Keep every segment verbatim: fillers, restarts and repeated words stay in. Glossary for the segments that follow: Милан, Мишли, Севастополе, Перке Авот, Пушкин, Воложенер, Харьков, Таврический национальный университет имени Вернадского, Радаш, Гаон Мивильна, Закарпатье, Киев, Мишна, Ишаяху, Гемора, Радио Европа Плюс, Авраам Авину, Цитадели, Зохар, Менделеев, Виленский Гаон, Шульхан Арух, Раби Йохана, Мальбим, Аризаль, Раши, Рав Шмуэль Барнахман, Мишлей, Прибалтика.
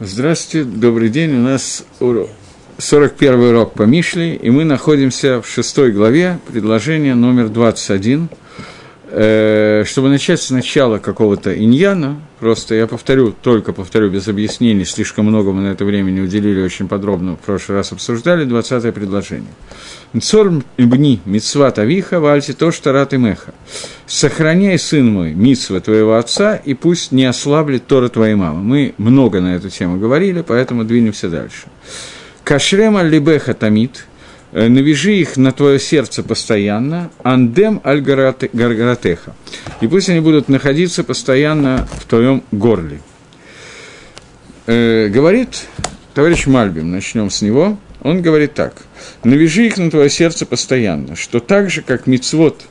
Здравствуйте, добрый день. У нас сорок первый урок по Мишле, и мы находимся в шестой главе, предложение номер двадцать один. Чтобы начать с начала какого-то иньяна, просто я повторю, только повторю без объяснений, слишком много мы на это времени уделили, очень подробно в прошлый раз обсуждали, двадцатое предложение. «Нцор бни митцват авиха вальти тош тарат имеха. Сохраняй, сын мой, митцва твоего отца, и пусть не ослаблет Тора твоей мамы». Мы много на эту тему говорили, поэтому двинемся дальше. «Кашрема либеха тамит». Навяжи их на твое сердце постоянно, андем аль гаргратеха, и пусть они будут находиться постоянно в твоем горле. Э, говорит товарищ Мальбим, начнем с него, он говорит так: навяжи их на твое сердце постоянно, что так же, как мицвот,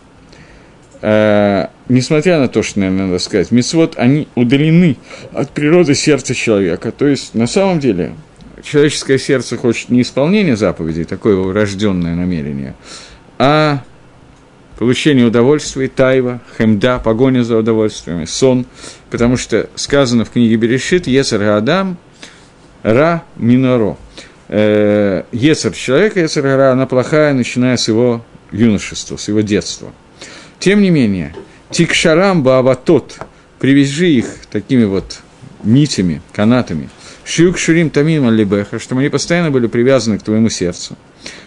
э, несмотря на то, что, наверное, надо сказать, мицвот, они удалены от природы сердца человека, то есть, на самом деле, человеческое сердце хочет не исполнения заповедей, такое его врожденное намерение, а получение удовольствий, тайва, хемда, погоня за удовольствиями, сон, потому что сказано в книге Берешит: «Ецер га-адам ра миноро». Ецер человека, ецер га-ра, она плохая, начиная с его юношества, с его детства. Тем не менее, тикшарам бааватот, привяжи их такими вот нитями, канатами, «Шиюк шурим тамим аль-либеха», чтобы они постоянно были привязаны к твоему сердцу.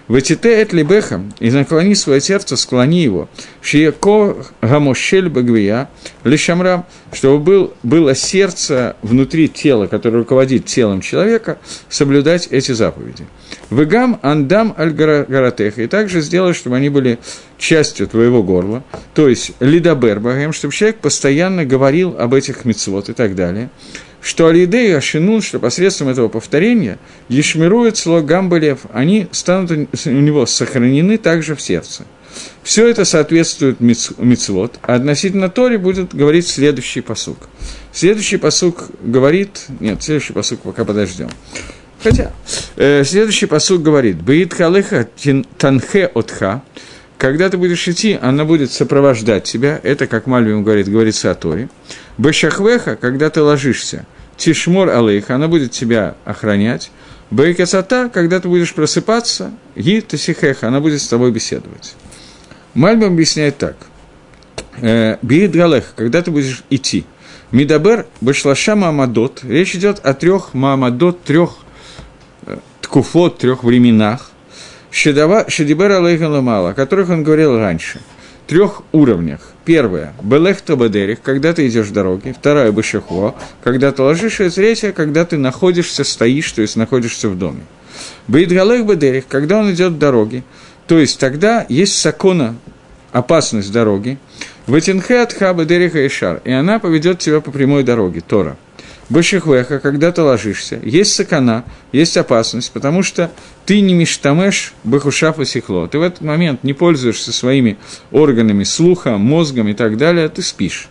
«Ватите эт либеха», и наклони свое сердце, склони его. «Шияко гамошель багвия лишамрам», чтобы был, было сердце внутри тела, которое руководит телом человека, соблюдать эти заповеди. «Вегам андам аль-гаратеха», и также сделай, чтобы они были частью твоего горла, то есть «лидабер багем», чтобы человек постоянно говорил об этих мицвот и так далее. Что алидей ашинун, что посредством этого повторения ешмирует слог гамбалев, они станут у него сохранены также в сердце. Все это соответствует мицвот, а относительно Тори будет говорить следующий пасук. Следующий пасук говорит... Нет, следующий пасук пока подождем. Хотя, э, следующий пасук говорит: «Беит халеха танхе отха», когда ты будешь идти, она будет сопровождать тебя, это, как Мальбим говорит, говорится о Торе. «Бешахвеха», когда ты ложишься, «Тишмор алейха», она будет тебя охранять. «Бейкасата», когда ты будешь просыпаться, «Ги тасихеха», она будет с тобой беседовать. Мальбим объясняет так: «Биид галеха», когда ты будешь идти, «Мидабер бешлаша маамадот», речь идет о трех маамадот, трех ткуфот, трех временах, «Шедибер алейхан ламала», о которых он говорил раньше. Трех уровнях. Первое – «Белех табадерих», когда ты идешь в дороге. Второе – «Бешехо», когда ты ложишься. Третье – когда ты находишься, стоишь, то есть находишься в доме. «Беидгалех бадерих», когда он идет в дороге. То есть тогда есть сакона, опасность дороги. «Ватинхе атха бадериха и шар», и она поведет тебя по прямой дороге, Тора. «Башихвеха», когда ты ложишься, есть сакана, есть опасность, потому что ты не миштамеш бахушаф и сихло. Ты в этот момент не пользуешься своими органами слуха, мозгом и так далее, ты спишь.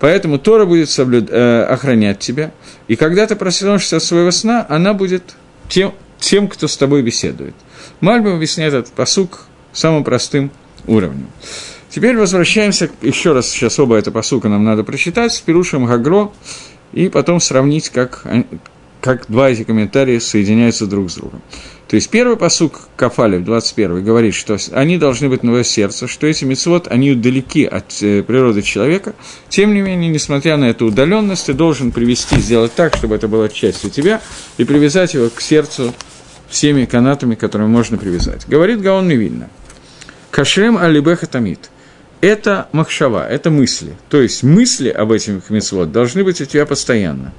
Поэтому Тора будет соблюд... э, охранять тебя, и когда ты проснешься от своего сна, она будет тем, тем, кто с тобой беседует. Мальбим объясняет этот пасук самым простым уровнем. Теперь возвращаемся, еще раз сейчас оба это пасука нам надо прочитать, с Пирушем Гагро, и потом сравнить, как, как два эти комментария соединяются друг с другом. То есть первый пасук Кафалев, двадцать первый, говорит, что они должны быть на его сердце, что эти мицвот, они далеки от природы человека. Тем не менее, несмотря на эту удаленность, ты должен привести, сделать так, чтобы это было частью тебя, и привязать его к сердцу всеми канатами, которыми можно привязать. Говорит Гаон Мивильна: «Кашрем алибеха тамид». Это махшава, это мысли. То есть мысли об этих мицвот должны быть у тебя постоянно.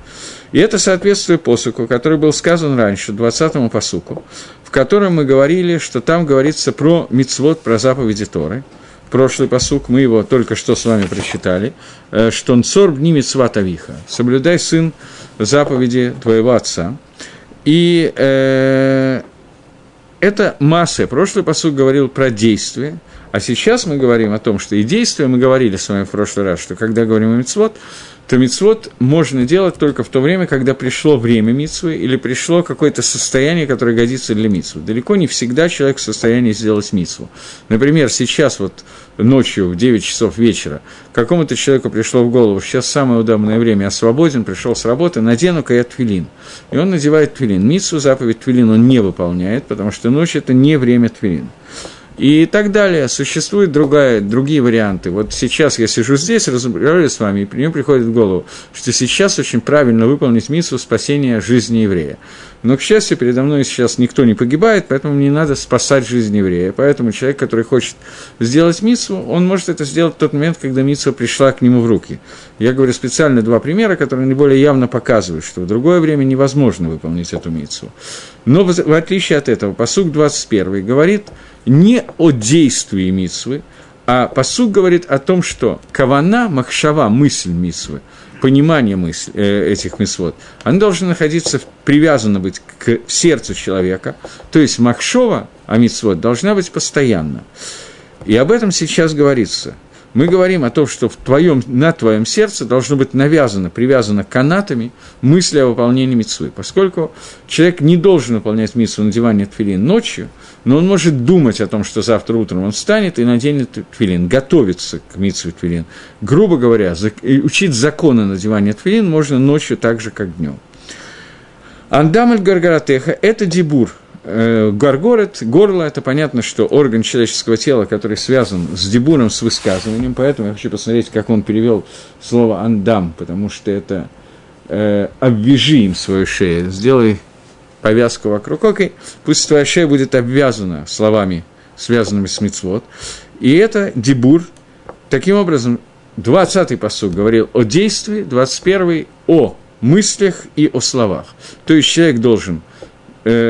И это соответствует посуку, который был сказан раньше, двадцатому посуку, в котором мы говорили, что там говорится про мицвот, про заповеди Торы. Прошлый посук, мы его только что с вами прочитали, что «Нцор бни мицват авиха», соблюдай, сын, заповеди твоего отца. И э, это масса. Прошлый посук говорил про действия. А сейчас мы говорим о том, что и действия, мы говорили с вами в прошлый раз, что когда говорим о мицвот, то мицвот можно делать только в то время, когда пришло время мицвы или пришло какое-то состояние, которое годится для мицвы. Далеко не всегда человек в состоянии сделать мицву. Например, сейчас вот ночью в девять часов вечера какому-то человеку пришло в голову, сейчас самое удобное время, я свободен, пришел с работы, надену-ка я твилин. И он надевает твилин. Мицву, заповедь твилин он не выполняет, потому что ночь – это не время твилин. И так далее. Существуют другая, другие варианты. Вот сейчас я сижу здесь, разговариваю с вами, и мне приходит в голову, что сейчас очень правильно выполнить мицву спасения жизни еврея. Но, к счастью, передо мной сейчас никто не погибает, поэтому мне надо спасать жизнь еврея. Поэтому человек, который хочет сделать мицву, он может это сделать в тот момент, когда мицва пришла к нему в руки. Я говорю специально два примера, которые наиболее явно показывают, что в другое время невозможно выполнить эту мицву. Но в отличие от этого, пасук двадцать первый говорит не о действии мицвы, а пасук говорит о том, что кавана, махшава, мысль мицвы, понимание мысли, э, этих мицвот, оно должно находиться, привязано быть к сердцу человека, то есть махшова, а мицвот должна быть постоянно. И об этом сейчас говорится. Мы говорим о том, что в твоем, на твоем сердце должно быть навязано, привязано канатами мысли о выполнении мицвы, поскольку человек не должен выполнять мицву надевания тфилин ночью, но он может думать о том, что завтра утром он встанет и наденет тфилин, готовится к мицве тфилин. Грубо говоря, учить законы надевания тфилин можно ночью так же, как днем. Андамаль гаргаратеха – это дибур. Горгорет, горло – это понятно, что орган человеческого тела, который связан с дибуром, с высказыванием, поэтому я хочу посмотреть, как он перевел слово «андам», потому что это э, «обвяжи им свою шею», «сделай повязку вокруг окей», пусть твоя шея будет обвязана словами, связанными с мицвот. И это дибур. Таким образом, двадцатый пасук говорил о действии, двадцать первый – о мыслях и о словах. То есть человек должен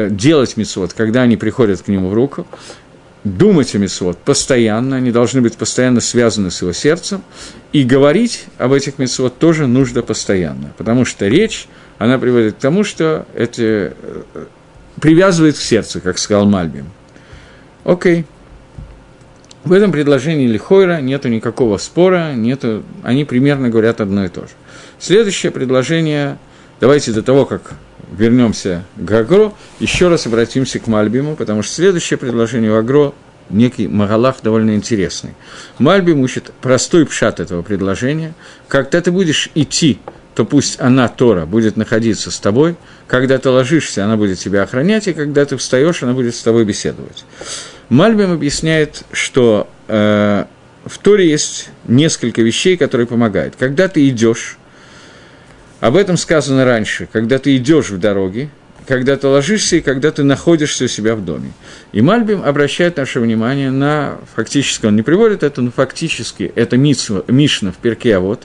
делать мицвот, когда они приходят к нему в руку, думать о мицвот постоянно, они должны быть постоянно связаны с его сердцем, и говорить об этих мицвот тоже нужно постоянно, потому что речь, она приводит к тому, что это привязывает к сердцу, как сказал Мальбим. Окей. В этом предложении Лихойра нету никакого спора, нету, они примерно говорят одно и то же. Следующее предложение, давайте до того, как вернемся к Агро, еще раз обратимся к Мальбиму, потому что следующее предложение в Агро некий магалах довольно интересный. Мальбим учит простой пшат этого предложения. Когда ты будешь идти, то пусть она, Тора, будет находиться с тобой. Когда ты ложишься, она будет тебя охранять, и когда ты встаешь, она будет с тобой беседовать. Мальбим объясняет, что э, в Торе есть несколько вещей, которые помогают. Когда ты идешь, об этом сказано раньше, когда ты идешь в дороге, когда ты ложишься и когда ты находишься у себя в доме. И Мальбим обращает наше внимание на, фактически он не приводит это, но фактически это Мишна в Перке Авот,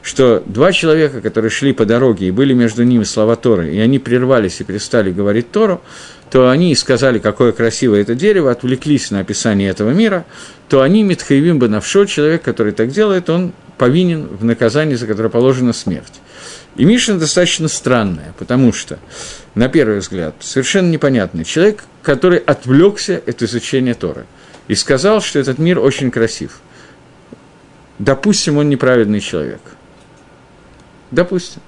что два человека, которые шли по дороге и были между ними слова Торы, и они прервались и перестали говорить Тору, то они сказали, какое красивое это дерево, отвлеклись на описание этого мира, то они Митхаевим Банавшо, человек, который так делает, он повинен в наказании, за которое положена смерть. И Мишна достаточно странная, потому что, на первый взгляд, совершенно непонятный человек, который отвлекся от изучения Торы и сказал, что этот мир очень красив. Допустим, он неправедный человек. Допустим.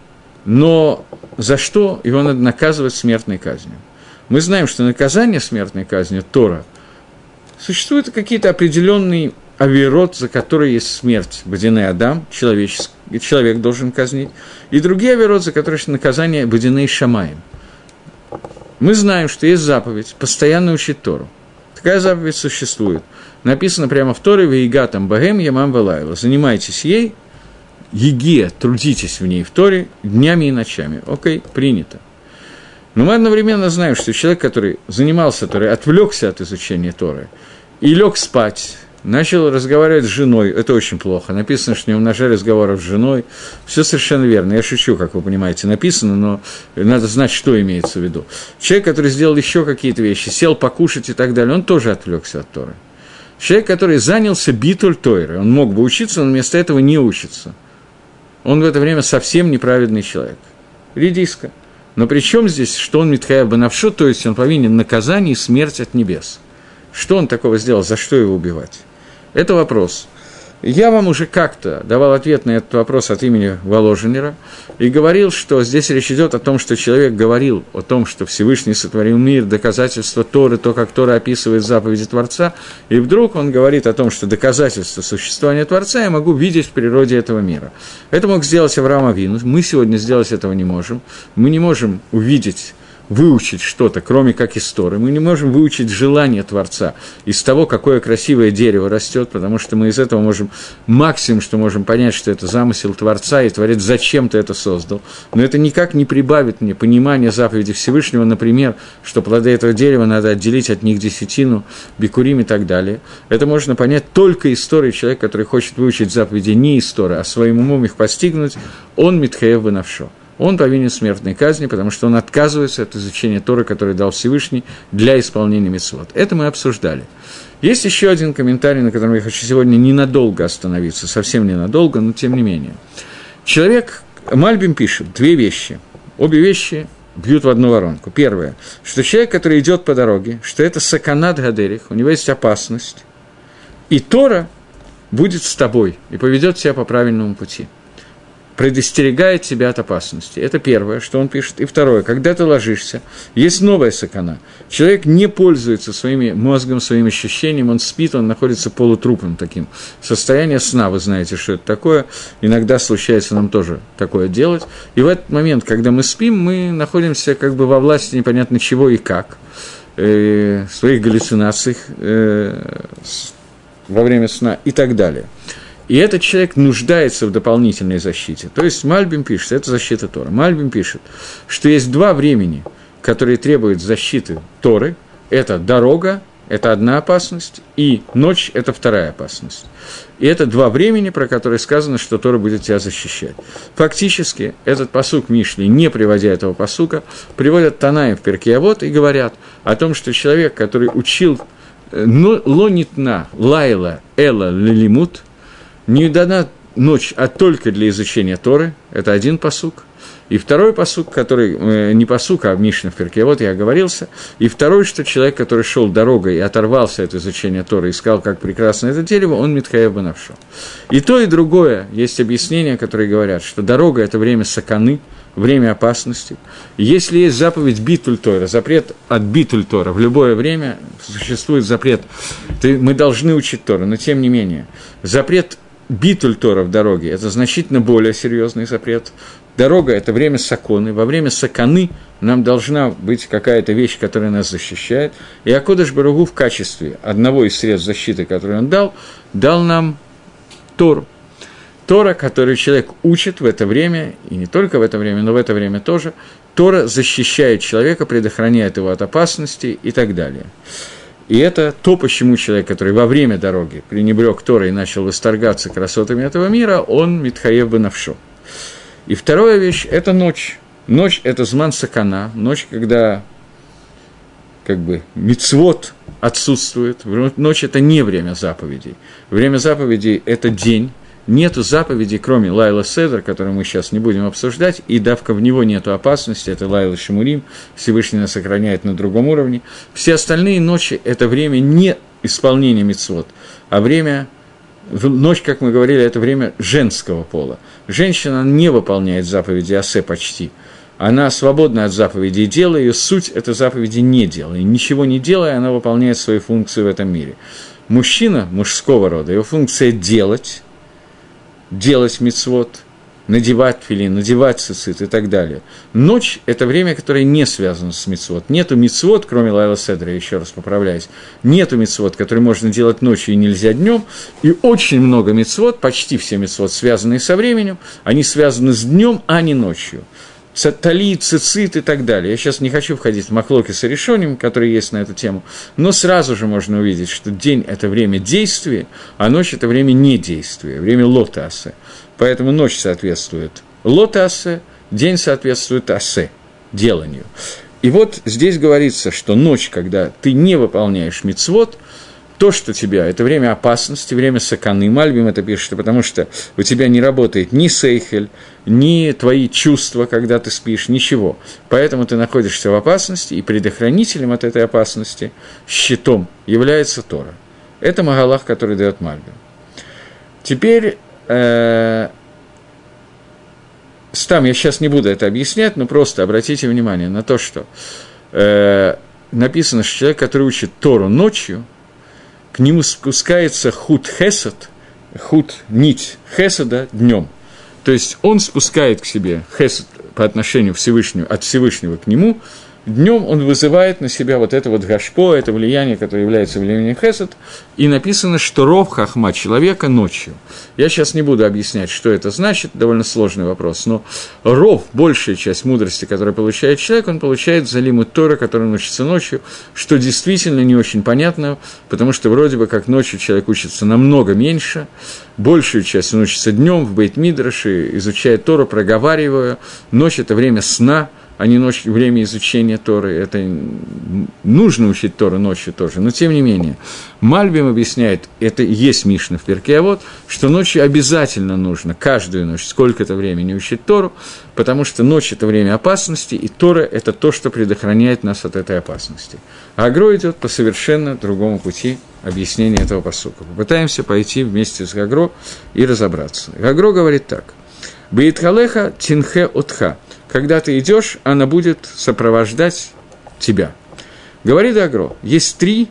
Но за что его надо наказывать смертной казнью? Мы знаем, что наказание смертной казнью Тора существуют какие-то определенные авирот, за который есть смерть, бадиней адам, человек должен казнить, и другие авирот, за которые есть наказание, бадиней шамаем. Мы знаем, что есть заповедь постоянно учить Тору. Такая заповедь существует. Написано прямо в Торе, «Ваигатам багэм ямам вэлайла». Занимайтесь ей, еге, трудитесь в ней в Торе днями и ночами. Окей, принято. Но мы одновременно знаем, что человек, который занимался Торой, отвлекся от изучения Торы и лег спать, начал разговаривать с женой, это очень плохо, написано, что не умножай разговоров с женой, все совершенно верно, я шучу, как вы понимаете, написано, но надо знать, что имеется в виду. Человек, который сделал еще какие-то вещи, сел покушать и так далее, он тоже отвлекся от Торы. Человек, который занялся битуль Торы, он мог бы учиться, но вместо этого не учится. Он в это время совсем неправедный человек. Редиска. Но при чем здесь, что он митхаяв банавшо, то есть он повинен наказание и смерть от небес? Что он такого сделал, за что его убивать? Это вопрос. Я вам уже как-то давал ответ на этот вопрос от имени Воложенера и говорил, что здесь речь идет о том, что человек говорил о том, что Всевышний сотворил мир, доказательство Торы, то, как Тора описывает заповеди Творца, и вдруг он говорит о том, что доказательство существования Творца я могу видеть в природе этого мира. Это мог сделать Авраам Авину, мы сегодня сделать этого не можем, мы не можем увидеть, выучить что-то, кроме как из Торы. Мы не можем выучить желание Творца из того, какое красивое дерево растет, потому что мы из этого можем максимум, что можем понять, что это замысел Творца, и Творец зачем-то это создал. Но это никак не прибавит мне понимания заповеди Всевышнего, например, что плоды этого дерева надо отделить от них десятину, бикурим и так далее. Это можно понять только из Торы. Человек, который хочет выучить заповеди не из Торы, а своим умом их постигнуть, он митхеев бенавшо. Он повинен смертной казни, потому что он отказывается от изучения Торы, который дал Всевышний для исполнения мицвот. Это мы обсуждали. Есть еще один комментарий, на котором я хочу сегодня ненадолго остановиться, совсем ненадолго, но тем не менее. Человек, Мальбим пишет две вещи, обе вещи бьют в одну воронку. Первое, что человек, который идет по дороге, что это саканат гадерих, у него есть опасность, и Тора будет с тобой и поведет тебя по правильному пути. Предостерегает тебя от опасности. Это первое, что он пишет. И второе, когда ты ложишься, есть новая сакана. Человек не пользуется своим мозгом, своим ощущением, он спит, он находится полутрупом таким. Состояние сна, вы знаете, что это такое. Иногда случается нам тоже такое делать. И в этот момент, когда мы спим, мы находимся как бы во власти непонятно чего и как, э, своих галлюцинаций э, во время сна и так далее. И этот человек нуждается в дополнительной защите. То есть Мальбим пишет, это защита Торы. Мальбим пишет, что есть два времени, которые требуют защиты Торы. Это дорога, это одна опасность, и ночь – это вторая опасность. И это два времени, про которые сказано, что Тора будет тебя защищать. Фактически, этот пасук Мишли, не приводя этого пасука, приводят Танаим в Перкей Авот и говорят о том, что человек, который учил «лонитна лайла эла лилимут», не дана ночь, а только для изучения Торы, это один пасук. И второй пасук, который, э, не пасук, а Мишна в Перке, вот я оговорился. И второй, что человек, который шел дорогой и оторвался от изучения Торы, искал, как прекрасно это дерево, он митхеев бенавшо. И то, и другое, есть объяснения, которые говорят, что дорога – это время саканы, время опасности. Если есть заповедь битуль Тора, запрет от битуль Тора, в любое время существует запрет, ты, мы должны учить Тору, но тем не менее, запрет битуль Тора в дороге – это значительно более серьезный запрет. Дорога – это время саконы. Во время саканы нам должна быть какая-то вещь, которая нас защищает. И Акодыш Баругу в качестве одного из средств защиты, которые он дал, дал нам Тору. Тора, которую человек учит в это время, и не только в это время, но в это время тоже, Тора защищает человека, предохраняет его от опасности и так далее. И это то, почему человек, который во время дороги пренебрег Торой и начал восторгаться красотами этого мира, он митхаев бенавшо. И вторая вещь – это ночь. Ночь – это зман сакана, ночь, когда как бы мицвот отсутствует. Ночь – это не время заповедей. Время заповедей – это день. Нету заповедей, кроме Лайла Седер, которую мы сейчас не будем обсуждать, и давка в него нету опасности, это Лайла Шимурим, Всевышний нас сохраняет на другом уровне. Все остальные ночи – это время не исполнения мицвот, а время, ночь, как мы говорили, это время женского пола. Женщина не выполняет заповеди Асе почти. Она свободна от заповедей дела, ее суть – это заповеди не дела. И ничего не делая, она выполняет свои функции в этом мире. Мужчина мужского рода, его функция – делать, делать мицвот, надевать филин, надевать цицит и так далее. Ночь – это время, которое не связано с мицвот. Нету мицвот, кроме Лайла Седра, еще раз поправляюсь, нету мицвот, который можно делать ночью и нельзя днем. И очень много мицвот, почти все мицвот, связанные со временем, они связаны с днем, а не ночью. Цатали, цицит и так далее. Я сейчас не хочу входить в махлоки с решением, которые есть на эту тему, но сразу же можно увидеть, что день – это время действия, а ночь – это время недействия, время лотасе. Поэтому ночь соответствует лотасе, день соответствует асе, деланию. И вот здесь говорится, что ночь, когда ты не выполняешь мицвот, то, что тебя, это время опасности, время саканы. Мальбим это пишет, потому что у тебя не работает ни сейхель, ни твои чувства, когда ты спишь, ничего. Поэтому ты находишься в опасности, и предохранителем от этой опасности, щитом, является Тора. Это Магалах, который дает Мальбим. Теперь, э, там я сейчас не буду это объяснять, но просто обратите внимание на то, что э, написано, что человек, который учит Тору ночью, к нему спускается худ хесед, худ нить хеседа днем. То есть он спускает к себе хесед по отношению к Всевышнему, от Всевышнего к нему. Днем он вызывает на себя вот это вот гашпо, это влияние, которое является влиянием хесед, и написано, что ров хахма человека ночью. Я сейчас не буду объяснять, что это значит, довольно сложный вопрос, но ров, большая часть мудрости, которую получает человек, он получает за лимут Тора, который учится ночью, что действительно не очень понятно, потому что вроде бы как ночью человек учится намного меньше, большую часть он учится днем в бейт-мидраше, изучает Тору, проговаривая, ночь – это время сна, а не ночь, время изучения Торы. Это нужно учить Тору ночью тоже, но тем не менее. Мальбим объясняет, это и есть Мишна в Перке, а вот, что ночью обязательно нужно, каждую ночь, сколько-то времени учить Тору, потому что ночь – это время опасности, и Тора – это то, что предохраняет нас от этой опасности. А Агро идет по совершенно другому пути объяснения этого пасука. Попытаемся пойти вместе с Агро и разобраться. Агро говорит так. «Бейтхалеха тинхе отха». Когда ты идешь, она будет сопровождать тебя. Говорит Агро, есть три,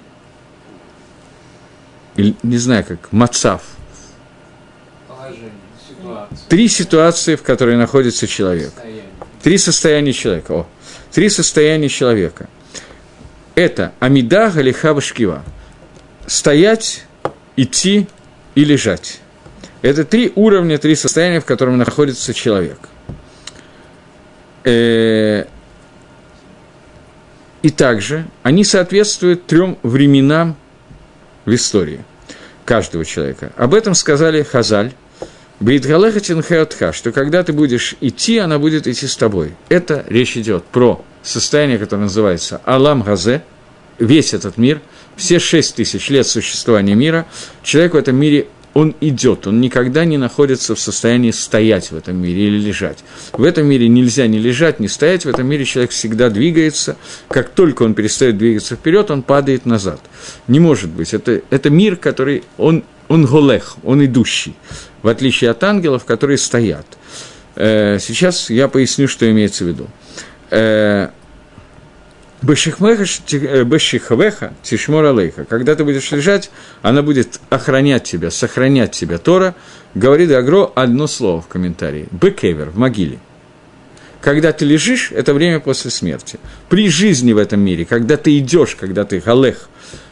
не знаю как, мацав. Положение, ситуация. Три ситуации, в которой находится человек. Состояние. Три состояния человека. О, три состояния человека. Это амида, галиха, башкива. Стоять, идти и лежать. Это три уровня, три состояния, в котором находится человек. И также они соответствуют трем временам в истории каждого человека. Об этом сказали Хазаль, что когда ты будешь идти, она будет идти с тобой. Это речь идет про состояние, которое называется Алам Газе, весь этот мир, все шесть тысяч лет существования мира, человек в этом мире он идет, он никогда не находится в состоянии стоять в этом мире или лежать. В этом мире нельзя ни лежать, ни стоять, в этом мире человек всегда двигается, как только он перестает двигаться вперед, он падает назад. Не может быть, это, это мир, который, он, он голех, он идущий, в отличие от ангелов, которые стоят. Сейчас я поясню, что имеется в виду. Башихвеха тишмора лейха. Когда ты будешь лежать, она будет охранять тебя, сохранять тебя. Тора говорит Агро одно слово в комментарии. Бекевер, в могиле. Когда ты лежишь, это время после смерти. При жизни в этом мире, когда ты идешь, когда ты галех,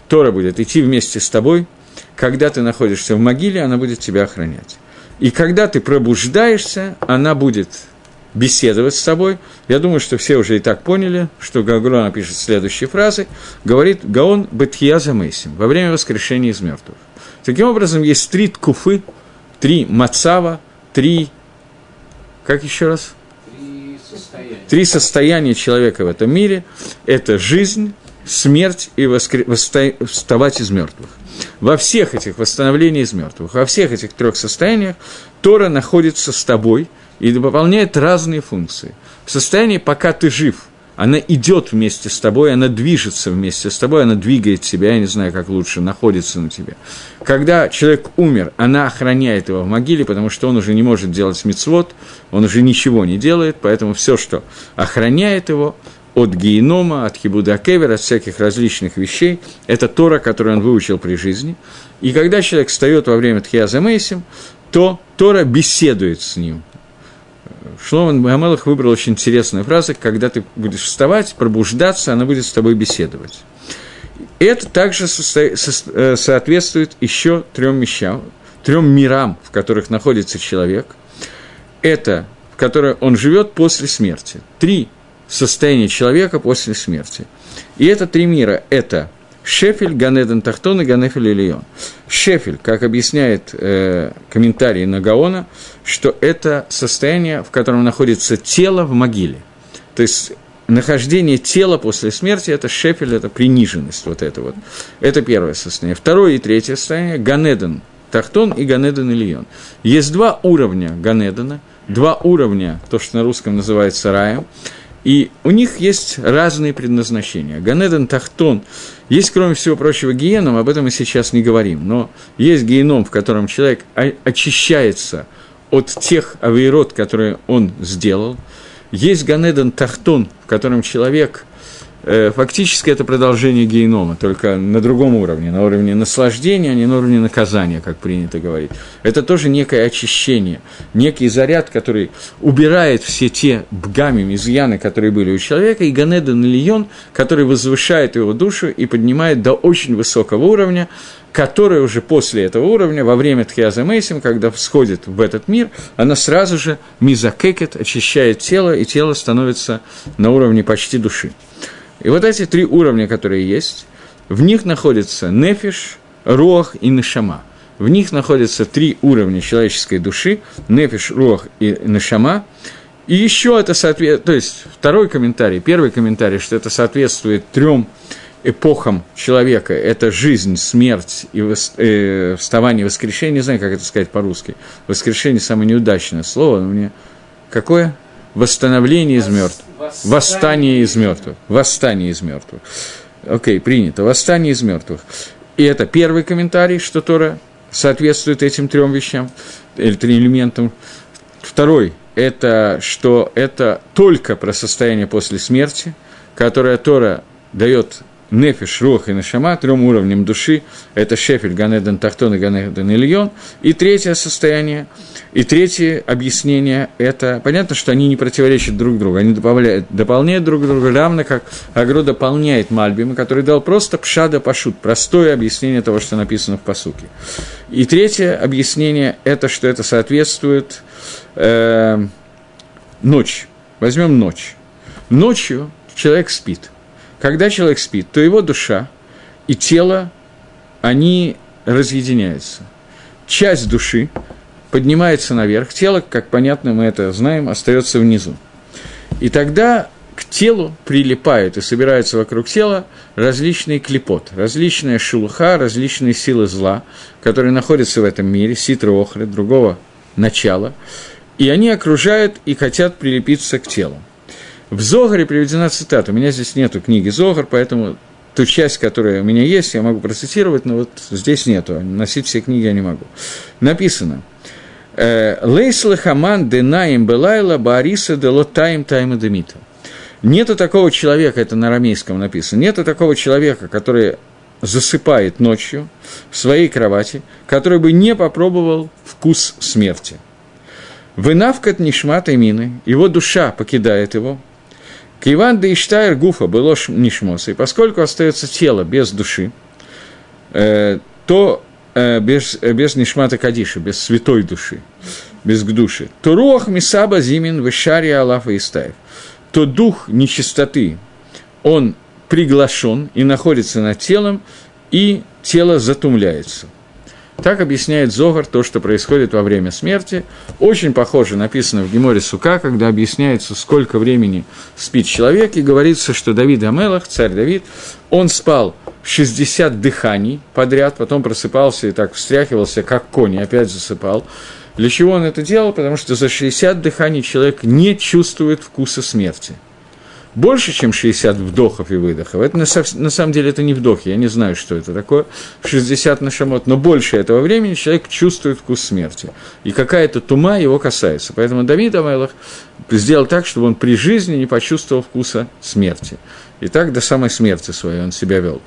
Тора будет идти вместе с тобой. Когда ты находишься в могиле, она будет тебя охранять. И когда ты пробуждаешься, она будет беседовать с тобой. Я думаю, что все уже и так поняли, что Гагро напишет следующие фразы. Говорит Гаон Бетхияза Мейсим во время воскрешения из мертвых. Таким образом, есть три ткуфы, три мацава, три... Как еще раз? Три состояния. Три состояния человека в этом мире. Это жизнь, смерть и воскр... восста... вставать из мертвых. Во всех этих восстановлениях из мертвых, во всех этих трех состояниях Тора находится с тобой, и выполняет разные функции. В состоянии, пока ты жив, она идет вместе с тобой, она движется вместе с тобой, она двигает тебя, я не знаю, как лучше, находится на тебе. Когда человек умер, она охраняет его в могиле, потому что он уже не может делать мицвот, он уже ничего не делает, поэтому все, что охраняет его от генома, от хибуда кевер, от всяких различных вещей, это Тора, которую он выучил при жизни. И когда человек встает во время Тхиаза Мейсим, то Тора беседует с ним. Шломан Богомелах выбрал очень интересную фразу, когда ты будешь вставать, пробуждаться, она будет с тобой беседовать. Это также состо... со... соответствует еще трем вещам, трем мирам, в которых находится человек. Это, в которой он живет после смерти. Три состояния человека после смерти. И это три мира. Это Шефель, Ганеден Тахтон и Ганефель Ильон. Шефель, как объясняет э, комментарий на Гаона, что это состояние, в котором находится тело в могиле. То есть нахождение тела после смерти – это шефель, это приниженность. Вот это, вот. Это первое состояние. Второе и третье состояние – Ганеден Тахтон и Ганеден Ильон. Есть два уровня Ганедена, два уровня, то, что на русском называется раем. И у них есть разные предназначения. Ганеден, Тахтон. Есть, кроме всего прочего, геном, об этом мы сейчас не говорим. Но есть геном, в котором человек очищается от тех авейрот, которые он сделал. Есть Ганеден, Тахтон, в котором человек... Фактически это продолжение генома, только на другом уровне, на уровне наслаждения, а не на уровне наказания, как принято говорить. Это тоже некое очищение, некий заряд, который убирает все те бгами, изъяны, которые были у человека, и Ганеден Лион, который возвышает его душу и поднимает до очень высокого уровня, который уже после этого уровня, во время Тхиаза Мейсим, когда всходит в этот мир, она сразу же мизакекет, очищает тело, и тело становится на уровне почти души. И вот эти три уровня, которые есть, в них находится нефиш, руах и нешама. В них находятся три уровня человеческой души: нефиш, руах и нешама. И еще это соответствует, то есть второй комментарий, первый комментарий, что это соответствует трем эпохам человека. Это жизнь, смерть и вос... э, вставание, воскрешение. Не знаю, как это сказать по-русски. Воскрешение – самое неудачное слово. Но мне какое? Восстановление из мертвых. Восстание, восстание из мертвых. Восстание из мертвых. Окей, okay, принято. Восстание из мертвых. И это первый комментарий, что Тора соответствует этим трем вещам, или трем элементам. Второй – это что это только про состояние после смерти, которое Тора дает нефиш, руах и нешама, трем уровням души. Это шефель, Ганеден Тахтон и Ганеден Ильон. И третье состояние, и третье объяснение, это понятно, что они не противоречат друг другу, они дополняют друг друга, равно как Агро дополняет Мальбима, который дал просто пшада пашут, простое объяснение того, что написано в пасуке. И третье объяснение, это что это соответствует э, ночи. Возьмем ночь. Ночью человек спит. Когда человек спит, то его душа и тело, они разъединяются. Часть души поднимается наверх, тело, как понятно, мы это знаем, остается внизу. И тогда к телу прилипают и собираются вокруг тела различные клипот, различные шелуха, различные силы зла, которые находятся в этом мире, ситра охры, другого начала, и они окружают и хотят прилепиться к телу. В Зохаре приведена цитата. У меня здесь нету книги Зохар, поэтому ту часть, которая у меня есть, я могу процитировать, но вот здесь нету. Носить все книги я не могу. Написано: «Лейсла хаман денаим белайла баариса де лотаим тайма демита». Нету такого человека, это на арамейском написано, нету такого человека, который засыпает ночью в своей кровати, который бы не попробовал вкус смерти. «Вынавкат нишмат имины», его душа покидает его, Киван де Иштайр Гуфа было нишмос, и поскольку остается тело без души, э, то э, без, э, без нишмата кадиши, без святой души, без гдуши, то руах мисаба зимин вешария алафа истаев, то дух нечистоты, он приглашен и находится над телом, и тело затумляется. Так объясняет Зохар то, что происходит во время смерти. Очень похоже написано в Геморе Сука, когда объясняется, сколько времени спит человек, и говорится, что Давид Амелах, царь Давид, он спал шестьдесят дыханий подряд, потом просыпался и так встряхивался, как конь, и опять засыпал. Для чего он это делал? Потому что за шестьдесят дыханий человек не чувствует вкуса смерти. Больше, чем шестьдесят вдохов и выдохов. Это на, на самом деле это не вдохи, я не знаю, что это такое. шестьдесят нашамот, но больше этого времени человек чувствует вкус смерти. И какая-то тума его касается. Поэтому Давид Амелах сделал так, чтобы он при жизни не почувствовал вкуса смерти. И так до самой смерти своей он себя вел.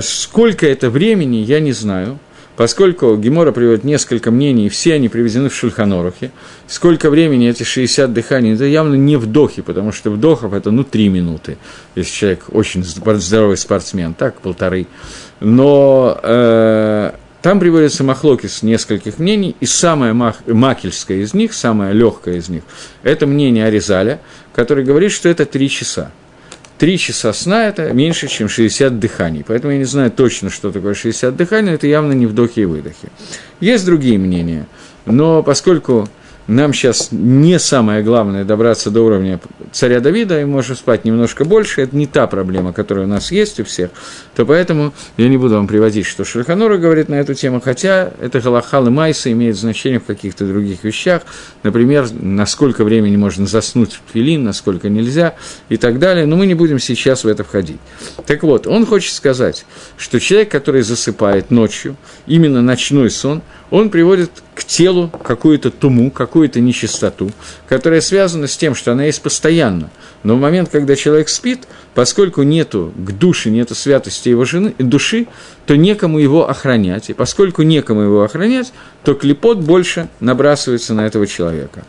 Сколько это времени, я не знаю. Поскольку Гемора приводит несколько мнений, и все они приведены в Шульхан Арухе, сколько времени эти шестьдесят дыханий, это явно не вдохи, потому что вдохов это, ну, три минуты, если человек очень здоровый спортсмен, так, полторы. Но э, там приводится махлокис нескольких мнений, и самое мах, макельское из них, самое легкое из них, это мнение Аризаля, который говорит, что это три часа. Три часа сна – это меньше, чем шестьдесят дыханий. Поэтому я не знаю точно, что такое шестьдесят дыханий, это явно не вдохи и выдохи. Есть другие мнения, но поскольку Нам сейчас не самое главное добраться до уровня царя Давида, и можем спать немножко больше. Это не та проблема, которая у нас есть у всех. То поэтому я не буду вам приводить, что Шульхан Арух говорит на эту тему, хотя это галаха лемайса имеет значение в каких-то других вещах. Например, насколько времени можно заснуть в тфилин, насколько нельзя и так далее. Но мы не будем сейчас в это входить. Так вот, он хочет сказать, что человек, который засыпает ночью, именно ночной сон, он приводит к телу какую-то туму, какую-то нечистоту, которая связана с тем, что она есть постоянно. Но в момент, когда человек спит, поскольку нету к душе, нету святости его жены, души, то некому его охранять. И поскольку некому его охранять, то клипот больше набрасывается на этого человека.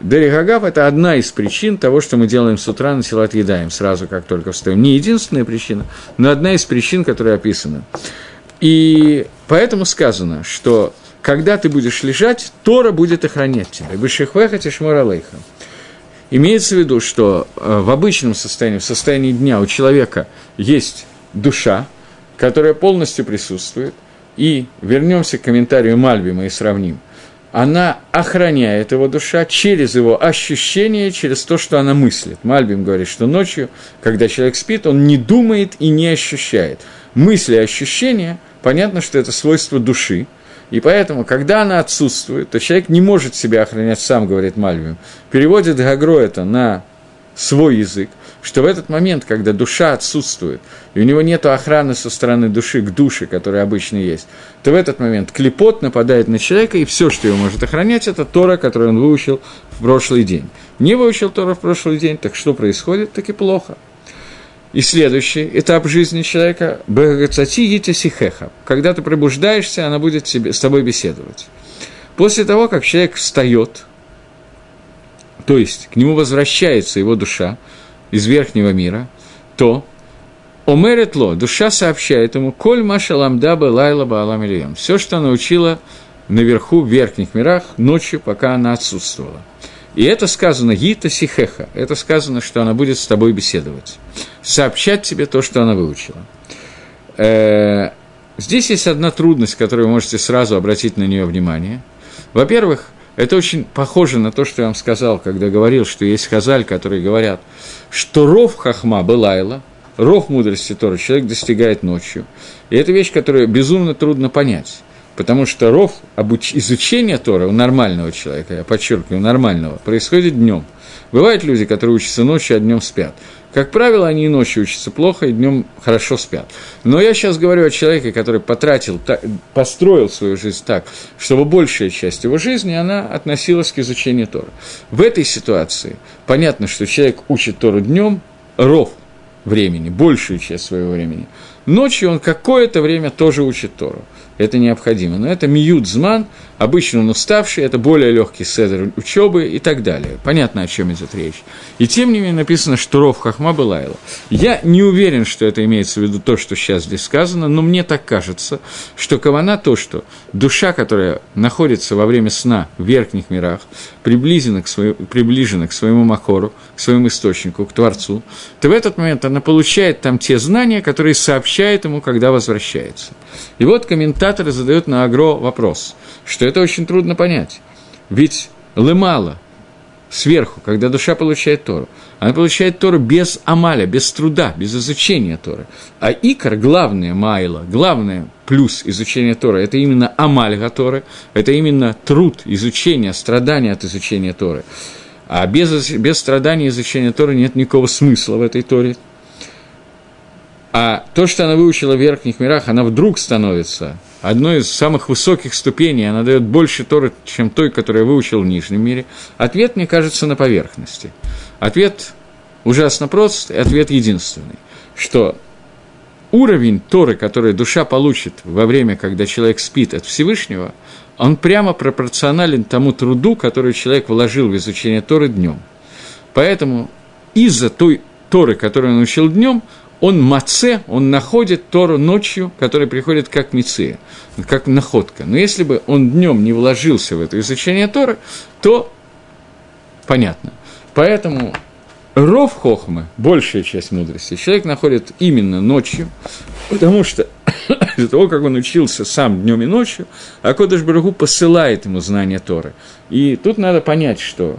Дерих агав – это одна из причин того, что мы делаем с утра, на тела отъедаем сразу, как только встаем. Не единственная причина, но одна из причин, которая описана. И поэтому сказано, что когда ты будешь лежать, Тора будет охранять тебя. Бешихвеха тишмор алейха. Имеется в виду, что в обычном состоянии, в состоянии дня у человека есть душа, которая полностью присутствует. И вернемся к комментарию Мальбима и сравним. Она охраняет его душа через его ощущение, через то, что она мыслит. Мальбим говорит, что ночью, когда человек спит, он не думает и не ощущает. Мысли и ощущения, понятно, что это свойство души. И поэтому, когда она отсутствует, то человек не может себя охранять сам, говорит Мальбим. Переводит Гагро это на свой язык, что в этот момент, когда душа отсутствует, и у него нет охраны со стороны души к душе, которая обычно есть, то в этот момент клипот нападает на человека, и все, что его может охранять, это Тора, которую он выучил в прошлый день. Не выучил Тора в прошлый день, так что происходит, так и плохо. И следующий этап жизни человека – «бэгацати-гитя-сихеха». Когда ты пробуждаешься, она будет тебе, с тобой беседовать. После того, как человек встает, то есть к нему возвращается его душа из верхнего мира, то «омеретло» – душа сообщает ему «коль маша ламда бэ лайла баалам ильям» – все, что она учила наверху, в верхних мирах, ночью, пока она отсутствовала. И это сказано «гита-сихеха», это сказано, что она будет с тобой беседовать, сообщать тебе то, что она выучила. Здесь есть одна трудность, которую вы можете сразу обратить на нее внимание. Во-первых, это очень похоже на то, что я вам сказал, когда говорил, что есть хазаль, которые говорят, что ров хахма белайла, ров мудрости Торы человек достигает ночью. И это вещь, которую безумно трудно понять. Потому что ров изучения Торы у нормального человека, я подчеркиваю, нормального, происходит днем. Бывают люди, которые учатся ночью, а днем спят. Как правило, они и ночью учатся плохо, и днем хорошо спят. Но я сейчас говорю о человеке, который потратил, построил свою жизнь так, чтобы большая часть его жизни, она относилась к изучению Торы. В этой ситуации понятно, что человек учит Тору днем, ров времени, большую часть своего времени. Ночью он какое-то время тоже учит Тору. Это необходимо. Но это миют-зман, обычно он уставший, это более легкий седер учебы и так далее. Понятно, о чем идет речь. И тем не менее написано, что ров хахма белайла. Я не уверен, что это имеется в виду то, что сейчас здесь сказано, но мне так кажется, что кавана то, что душа, которая находится во время сна в верхних мирах, приближена к своему, приближена к своему махору, к своему источнику, к Творцу, то в этот момент она получает там те знания, которые сообщает ему, когда возвращается. И вот комментарий задает на агро вопрос, что это очень трудно понять. Ведь лымала сверху, когда душа получает Тору, она получает Тору без амаля, без труда, без изучения Торы. А икор, главное майла, главное плюс изучения Торы, это именно амаль Торы, это именно труд изучения, страдания от изучения Торы. А без, без страдания изучения Торы нет никакого смысла в этой Торе. А то, что она выучила в верхних мирах, она вдруг становится одной из самых высоких ступеней, она дает больше Торы, чем той, которую выучил в нижнем мире. Ответ, мне кажется, на поверхности. Ответ ужасно прост, и ответ единственный, что уровень Торы, который душа получит во время, когда человек спит от Всевышнего, он прямо пропорционален тому труду, который человек вложил в изучение Торы днем. Поэтому из-за той Торы, которую он учил днем, он маце, он находит Тору ночью, которая приходит как мицея, как находка. Но если бы он днем не вложился в это изучение Торы, то понятно. Поэтому ров хохмы, большая часть мудрости, человек находит именно ночью, потому что из-за того, как он учился сам днем и ночью, а Кодыш Барух Ху посылает ему знания Торы. И тут надо понять, что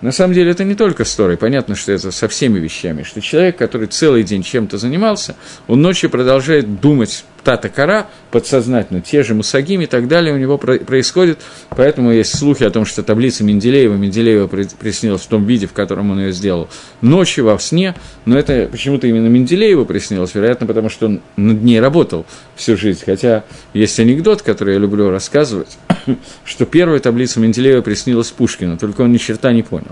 на самом деле это не только с Торой, понятно, что это со всеми вещами, что человек, который целый день чем-то занимался, он ночью продолжает думать тата-кара, подсознательно, те же мусагим и так далее у него происходит, поэтому есть слухи о том, что таблица Менделеева, Менделеева приснилась в том виде, в котором он ее сделал ночью, во сне, но это почему-то именно Менделееву приснилось, вероятно, потому что он над ней работал всю жизнь, хотя есть анекдот, который я люблю рассказывать, что первая таблица Менделеева приснилась Пушкину, только он ни черта не понял,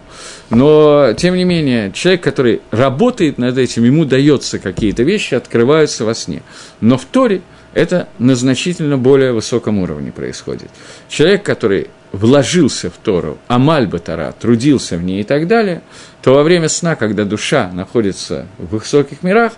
но, тем не менее, человек, который работает над этим, ему дается какие-то вещи, открываются во сне, но в Торе это на значительно более высоком уровне происходит. Человек, который вложился в Тору, амаль батара, трудился в ней и так далее, то во время сна, когда душа находится в высоких мирах,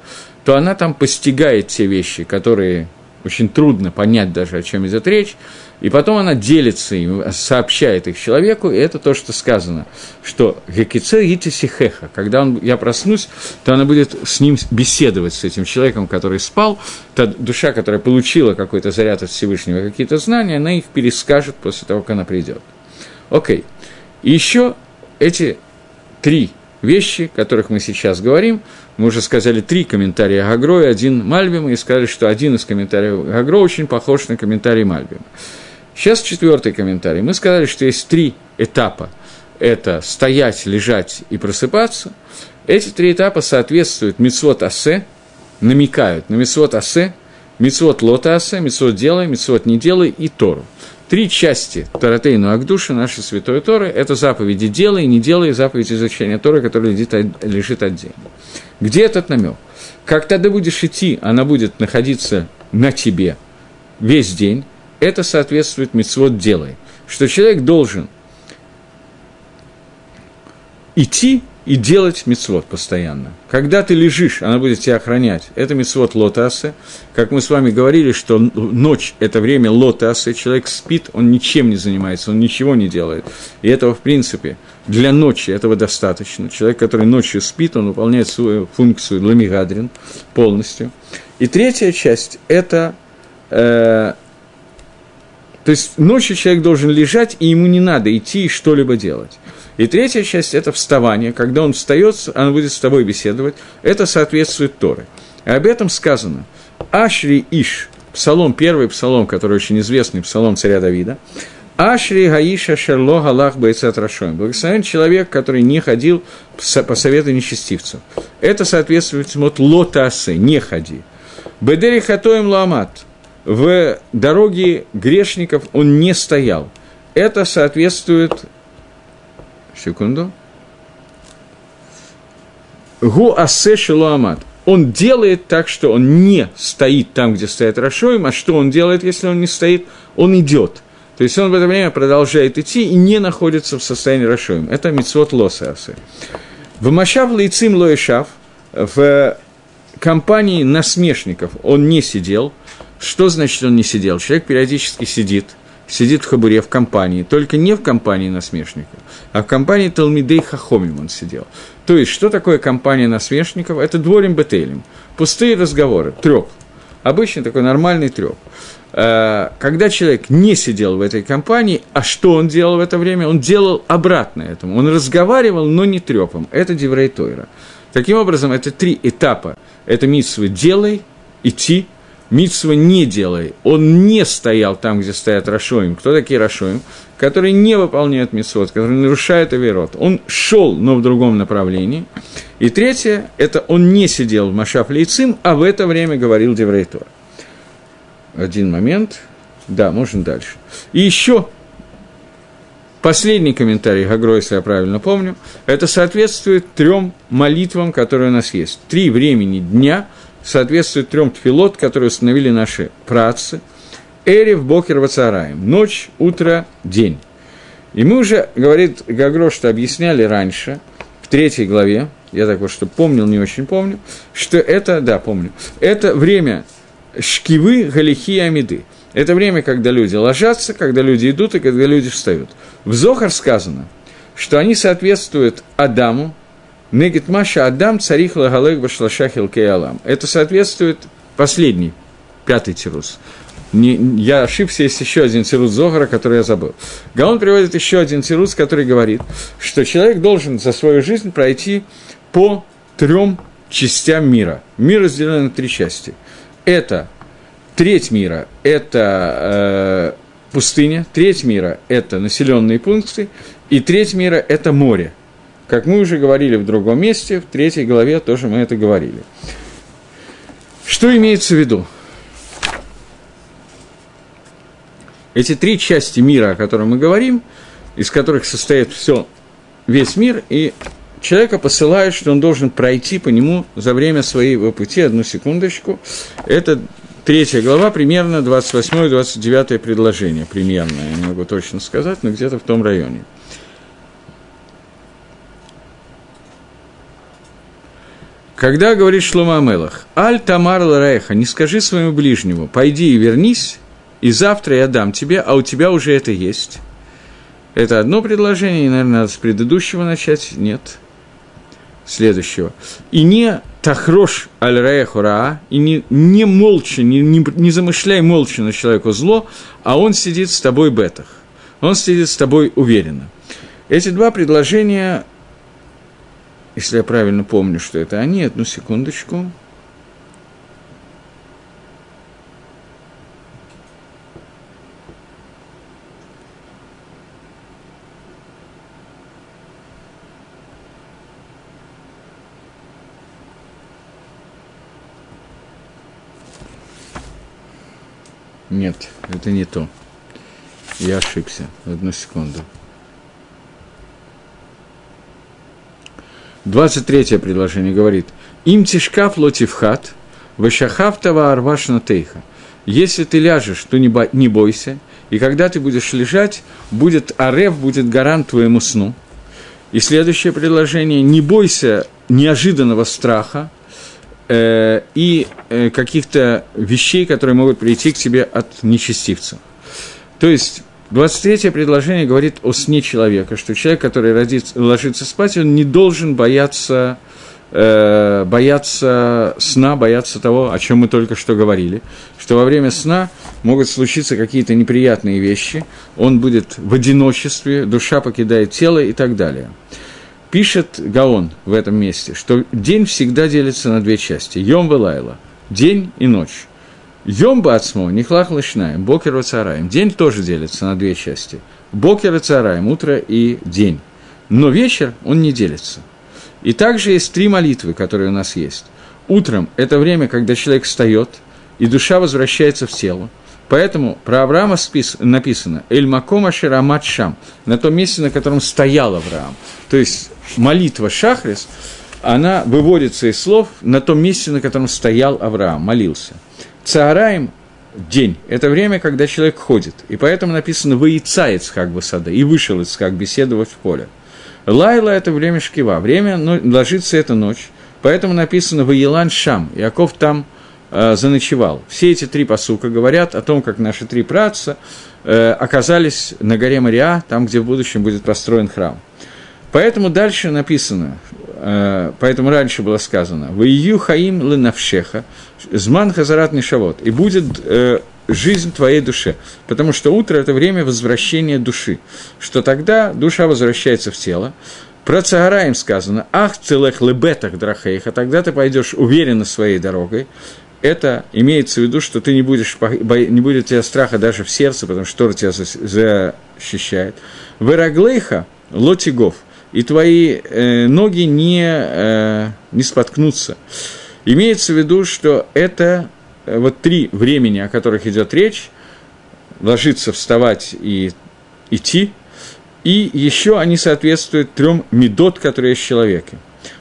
то она там постигает те вещи, которые очень трудно понять даже, о чем идет речь, и потом она делится им, сообщает их человеку, и это то, что сказано, что «гекице гитисихеха», когда он, я проснусь, то она будет с ним беседовать, с этим человеком, который спал, та душа, которая получила какой-то заряд от Всевышнего, какие-то знания, она их перескажет после того, как она придет. Окей. И еще эти три вещи, о которых мы сейчас говорим, мы уже сказали три комментария Гагро и один Мальбима, и сказали, что один из комментариев Гагро очень похож на комментарий Мальбима. Сейчас четвертый комментарий. Мы сказали, что есть три этапа. Это стоять, лежать и просыпаться. Эти три этапа соответствуют мицвот асе, намекают на мицвот асе, мицвот лота асе, мицвот делай, мицвот не делай и Тору. Три части Таратейну Агдуши, нашей святой Торы, это заповеди «делай», «не делай», заповедь изучения Торы, которая лежит отдельно. Где этот намек? Когда ты будешь идти, она будет находиться на тебе весь день, это соответствует мицвот «делай», что человек должен идти и делать мицвот постоянно. Когда ты лежишь, она будет тебя охранять. Это мицвот лотасы. Как мы с вами говорили, что ночь – это время лотасы. Человек спит, он ничем не занимается, он ничего не делает. И этого, в принципе, для ночи этого достаточно. Человек, который ночью спит, он выполняет свою функцию ламигадрин полностью. И третья часть – это… Э, то есть ночью человек должен лежать, и ему не надо идти и что-либо делать. И третья часть – это вставание. Когда он встает, он будет с тобой беседовать. Это соответствует Торе. И об этом сказано. «Ашри Иш» – псалом, первый псалом, который очень известный, псалом царя Давида. «Ашри Гаиша Шерло Галах Байцат Рашоем». Благословен человек, который не ходил по совету нечестивцев. Это соответствует мот лотасе – «не ходи». «Бедери хатоем ламат» – «в дороге грешников он не стоял». Это соответствует… Секунду. Гу асе шилуамат. Он делает так, что он не стоит там, где стоит Рашоим, а что он делает, если он не стоит? Он идет. То есть он в это время продолжает идти и не находится в состоянии Рашоим. Это мицвот лосе асе. В машав лейцим лоешав, в компании насмешников он не сидел. Что значит он не сидел? Человек периодически сидит. Сидит в хабуре в компании, только не в компании насмешников, а в компании Талмидей Хахомим он сидел. То есть, что такое компания насмешников? Это дворим бетейлем, пустые разговоры, трёп, обычный такой нормальный трёп. Когда человек не сидел в этой компании, а что он делал в это время? Он делал обратно этому, он разговаривал, но не трёпом, это Диврей Тойра. Таким образом, это три этапа, это митсва «делай», «идти», митсва не делай, он не стоял там, где стоят Рашоим. Кто такие Рашоим? Которые не выполняют митсвот, которые нарушают авирот. Он шел, но в другом направлении. И третье, это он не сидел в машав лейцим, а в это время говорил Диврей Тора. Один момент. Да, можно дальше. И еще последний комментарий Гагро, если я правильно помню, это соответствует трем молитвам, которые у нас есть. Три времени дня – соответствует трем тфилот, которые установили наши праотцы. Эрев, бокер, вацараем. Ночь, утро, день. И мы уже, говорит Гагро, что объясняли раньше, в третьей главе, я так вот, что помнил, не очень помню, что это, да, помню, это время шкивы, галихи и амиды. Это время, когда люди ложатся, когда люди идут и когда люди встают. В Зохар сказано, что они соответствуют Адаму, Негит Маша Адам Царих Лагалех Башлаша Хилкей Алам. Это соответствует последней пятый тирус. Не, я ошибся, есть еще один тирус Зохара, который я забыл. Гаон приводит еще один тирус, который говорит, что человек должен за свою жизнь пройти по трем частям мира. Мир разделен на три части. Это треть мира, это э, пустыня, треть мира – это населенные пункты, и треть мира – это море. Как мы уже говорили в другом месте, в третьей главе тоже мы это говорили. Что имеется в виду? Эти три части мира, о которых мы говорим, из которых состоит все, весь мир, и человека посылают, что он должен пройти по нему за время своего пути, одну секундочку. Это третья глава, примерно двадцать восьмое двадцать девятое предложение, примерно, я не могу точно сказать, но где-то в том районе. Когда говорит Шломо Амелах, «Аль тамар лараэха, не скажи своему ближнему, пойди и вернись, и завтра я дам тебе, а у тебя уже это есть». Это одно предложение, и, наверное, надо с предыдущего начать, нет, следующего. «И не тахрош аль раэху раа, и не, не молча, не, не, не замышляй молча на человеку зло, а он сидит с тобой бетах, он сидит с тобой уверенно». Эти два предложения... Если я правильно помню, что это они, одну секундочку. Нет, это не то. Я ошибся. Одну секунду. двадцать третье предложение говорит: «Им тишкаф лотифхат, вешахафтава арвашна тейха». Если ты ляжешь, то не, бо- не бойся, и когда ты будешь лежать, будет арев, будет гарант твоему сну. И следующее предложение: «Не бойся неожиданного страха э- и э- каких-то вещей, которые могут прийти к тебе от нечестивцев». То есть... двадцать третье предложение говорит о сне человека, что человек, который родится, ложится спать, он не должен бояться, э, бояться сна, бояться того, о чем мы только что говорили, что во время сна могут случиться какие-то неприятные вещи, он будет в одиночестве, душа покидает тело и так далее. Пишет Гаон в этом месте, что день всегда делится на две части – йом ве-лайла, день и ночь. Йом бацмо, нихлах лышнаем, бокер и цараем. День тоже делится на две части. Бокер и цараем, утро и день. Но вечер, он не делится. И также есть три молитвы, которые у нас есть. Утром – это время, когда человек встает, и душа возвращается в тело. Поэтому про Авраама спис... написано «Эль маком ашер амад шам», на том месте, на котором стоял Авраам. То есть молитва шахрис, она выводится из слов на том месте, на котором стоял Авраам, молился. Цаараем – день, это время, когда человек ходит, и поэтому написано «Ваица Ицхак бесада», и вышел Ицхак беседовать в поле. Лайла – это время шкива, время но... ложится – это ночь, поэтому написано «Ваилан шам», Иаков там э, заночевал. Все эти три пасука говорят о том, как наши три праотца э, оказались на горе Мориа, там, где в будущем будет построен храм. Поэтому дальше написано, э, поэтому раньше было сказано «Ваию хаим лынавшеха зман хазарат нишавот» и будет э, жизнь твоей душе, потому что утро – это время возвращения души, что тогда душа возвращается в тело. Про Цаараим сказано «Ах целых лебетах драхейха», тогда ты пойдешь уверенно своей дорогой. Это имеется в виду, что ты не будешь, не будет у тебя страха даже в сердце, потому что Тора тебя защищает. «Вераглейха лотигов», и твои э, ноги не, э, не споткнутся. Имеется в виду, что это э, вот три времени, о которых идет речь: ложиться, вставать и идти, и еще они соответствуют трем медот, которые есть в человеке.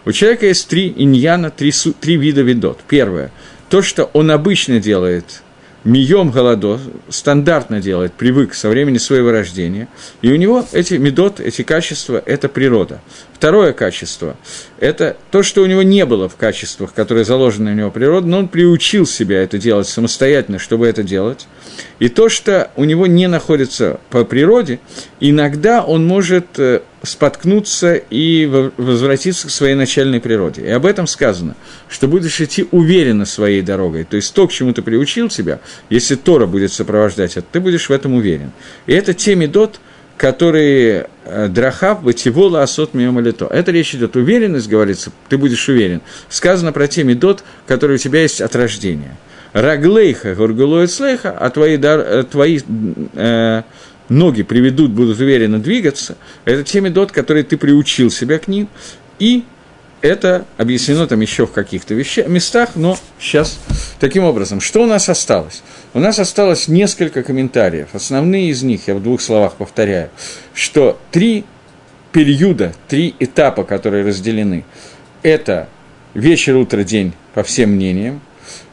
У человека есть три иньяна, три, три вида видот. Первое, то, что он обычно делает, мием голодо, стандартно делает, привык со времени своего рождения, и у него эти медот, эти качества – это природа. Второе качество – это то, что у него не было в качествах, которые заложены у него природа, но он приучил себя это делать самостоятельно, чтобы это делать. И то, что у него не находится по природе, иногда он может споткнуться и возвратиться к своей начальной природе. И об этом сказано, что будешь идти уверенно своей дорогой. То есть то, к чему ты приучил тебя, если Тора будет сопровождать это, ты будешь в этом уверен. И это те медот, которые драхав бытивола асот миомалито. Это речь идет уверенность, говорится, ты будешь уверен. Сказано про те медот, которые у тебя есть от рождения. Раглейха, горгулоицлейха, а твои... твои э, ноги приведут, будут уверенно двигаться, это те медот, которые ты приучил себя к ним, и это объяснено там еще в каких-то вещах, местах, но сейчас таким образом. Что у нас осталось? У нас осталось несколько комментариев, основные из них, я в двух словах повторяю, что три периода, три этапа, которые разделены, это вечер, утро, день, по всем мнениям,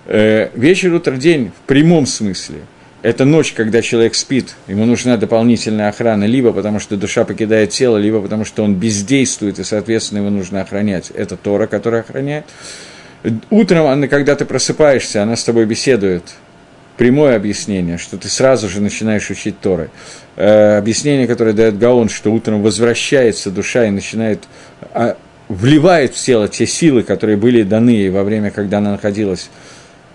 э, вечер, утро, день в прямом смысле, это ночь, когда человек спит, ему нужна дополнительная охрана, либо потому что душа покидает тело, либо потому что он бездействует, и, соответственно, его нужно охранять. Это Тора, которая охраняет. Утром, когда ты просыпаешься, она с тобой беседует. Прямое объяснение, что ты сразу же начинаешь учить Торы. Э, объяснение, которое дает Гаон, что утром возвращается душа и начинает... вливает в тело те силы, которые были даны ей во время, когда она находилась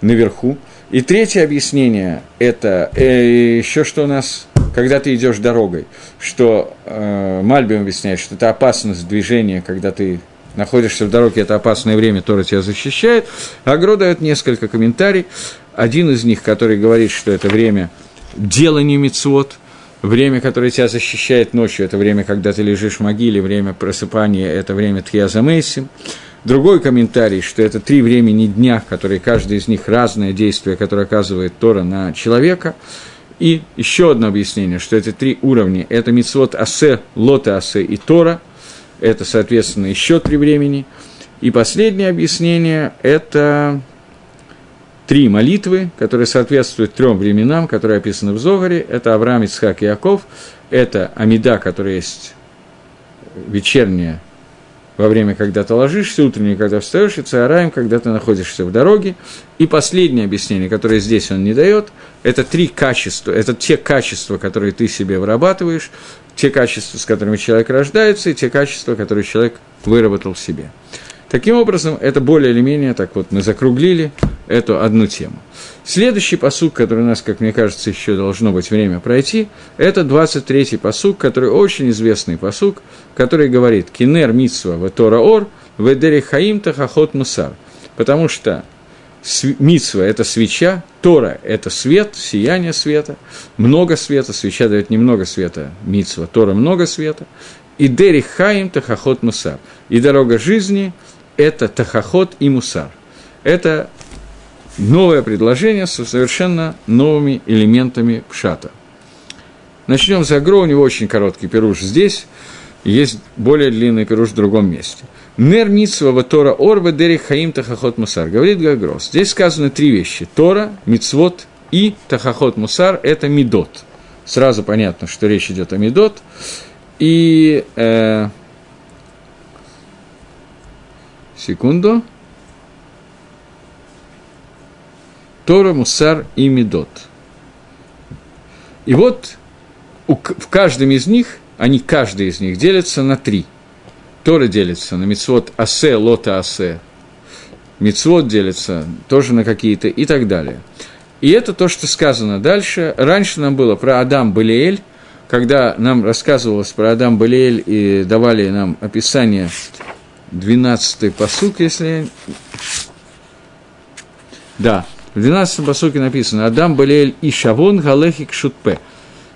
наверху. И третье объяснение – это э, еще что у нас, когда ты идешь дорогой, что э, Мальбим объясняет, что это опасность движения, когда ты находишься в дороге, это опасное время, Тора тебя защищает. Агро дает несколько комментариев, один из них, который говорит, что это время делания мицвот, время, которое тебя защищает ночью, это время, когда ты лежишь в могиле, время просыпания, это время тхиаза мейсим. Другой комментарий, что это три времени дня, которые каждый из них разное действие, которое оказывает Тора на человека. И еще одно объяснение, что это три уровня. Это мицвот асе, лота асе и Тора. Это, соответственно, еще три времени. И последнее объяснение – это три молитвы, которые соответствуют трем временам, которые описаны в Зохаре. Это Авраам, Ицхак и Яков. Это Амида, которая есть вечерняя, во время, когда ты ложишься, утреннее, когда встаешь, и цаараем, когда ты находишься в дороге. И последнее объяснение, которое здесь он не дает, это три качества, это те качества, которые ты себе вырабатываешь, те качества, с которыми человек рождается, и те качества, которые человек выработал в себе. Таким образом, это более или менее, так вот, мы закруглили эту одну тему. Следующий пасук, который у нас, как мне кажется, еще должно быть время пройти, это двадцать третий пасук, который очень известный пасук, который говорит «Кинер митсва в Тора ор, в Эдере хаим тахахот мусар». Потому что митсва – это свеча, Тора – это свет, сияние света, много света, свеча дает немного света, митсва, Тора – много света, и «Эдере хаим тахахот мусар». И дорога жизни – это тахахот и мусар. Это новое предложение со совершенно новыми элементами пшата. Начнем с агро, у него очень короткий пируш здесь, есть более длинный пируш в другом месте. «Нер митсва ва Тора ор ва дери хаим тахахот мусар», говорит Гагро. Здесь сказаны три вещи – Тора, мицвот и тахахот мусар – это мидот. Сразу понятно, что речь идет о мидот. И, э, секунду. Тора, мусар и мидот. И вот у, в каждом из них, они, каждый из них делится на три. Тора делится на мицвот асе, лота асе. Мицвот делится тоже на какие-то и так далее. И это то, что сказано дальше. Раньше нам было про Адам Балиэль, когда нам рассказывалось про Адам Балиэль и давали нам описание двенадцатый пасук, если я... Да. В двенадцатом пасуке написано «Адам Балиэль и Шавон Галехи Кшутпе».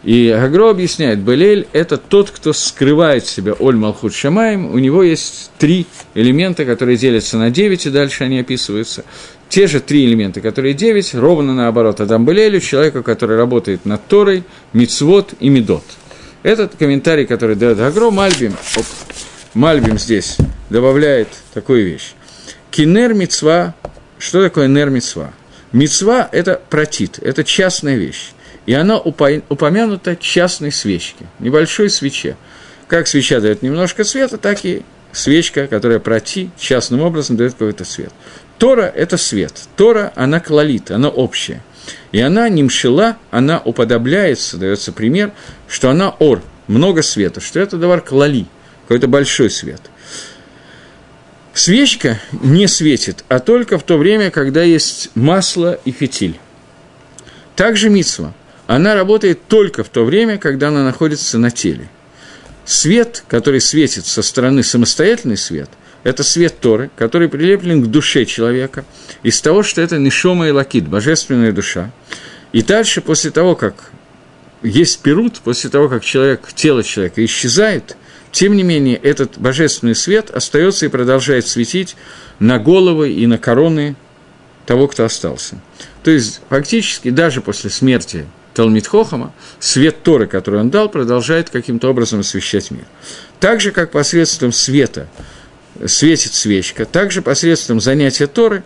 И Гагро объясняет, Балиэль – это тот, кто скрывает себя Оль Малхут Шамаем. У него есть три элемента, которые делятся на девять, и дальше они описываются. Те же три элемента, которые девять, ровно наоборот Адам Балиэлю, человеку, который работает над Торой, мицвот и мидот. Этот комментарий, который дает Гагро, Мальбим, оп, Мальбим здесь добавляет такую вещь. «Кинер мицва». Что такое «нер мицва»? Мицва – это протит, это частная вещь, и она упомянута частной свечке, небольшой свече. Как свеча дает немножко света, так и свечка, которая проти, частным образом дает какой-то свет. Тора – это свет, Тора – она клалит, она общая, и она нимшила, она уподобляется, дается пример, что она ор, много света, что это давар клали, какой-то большой свет. Свечка не светит, а только в то время, когда есть масло и фитиль. Также мицва. Она работает только в то время, когда она находится на теле. Свет, который светит со стороны, самостоятельный свет, это свет Торы, который прилеплен к душе человека из того, что это нишома и лакит, божественная душа. И дальше, после того, как есть перут, после того, как человек, тело человека исчезает, тем не менее, этот божественный свет остается и продолжает светить на головы и на короны того, кто остался. То есть, фактически, даже после смерти Талмид Хохама, свет Торы, который он дал, продолжает каким-то образом освещать мир. Так же, как посредством света светит свечка, так же посредством занятия Торы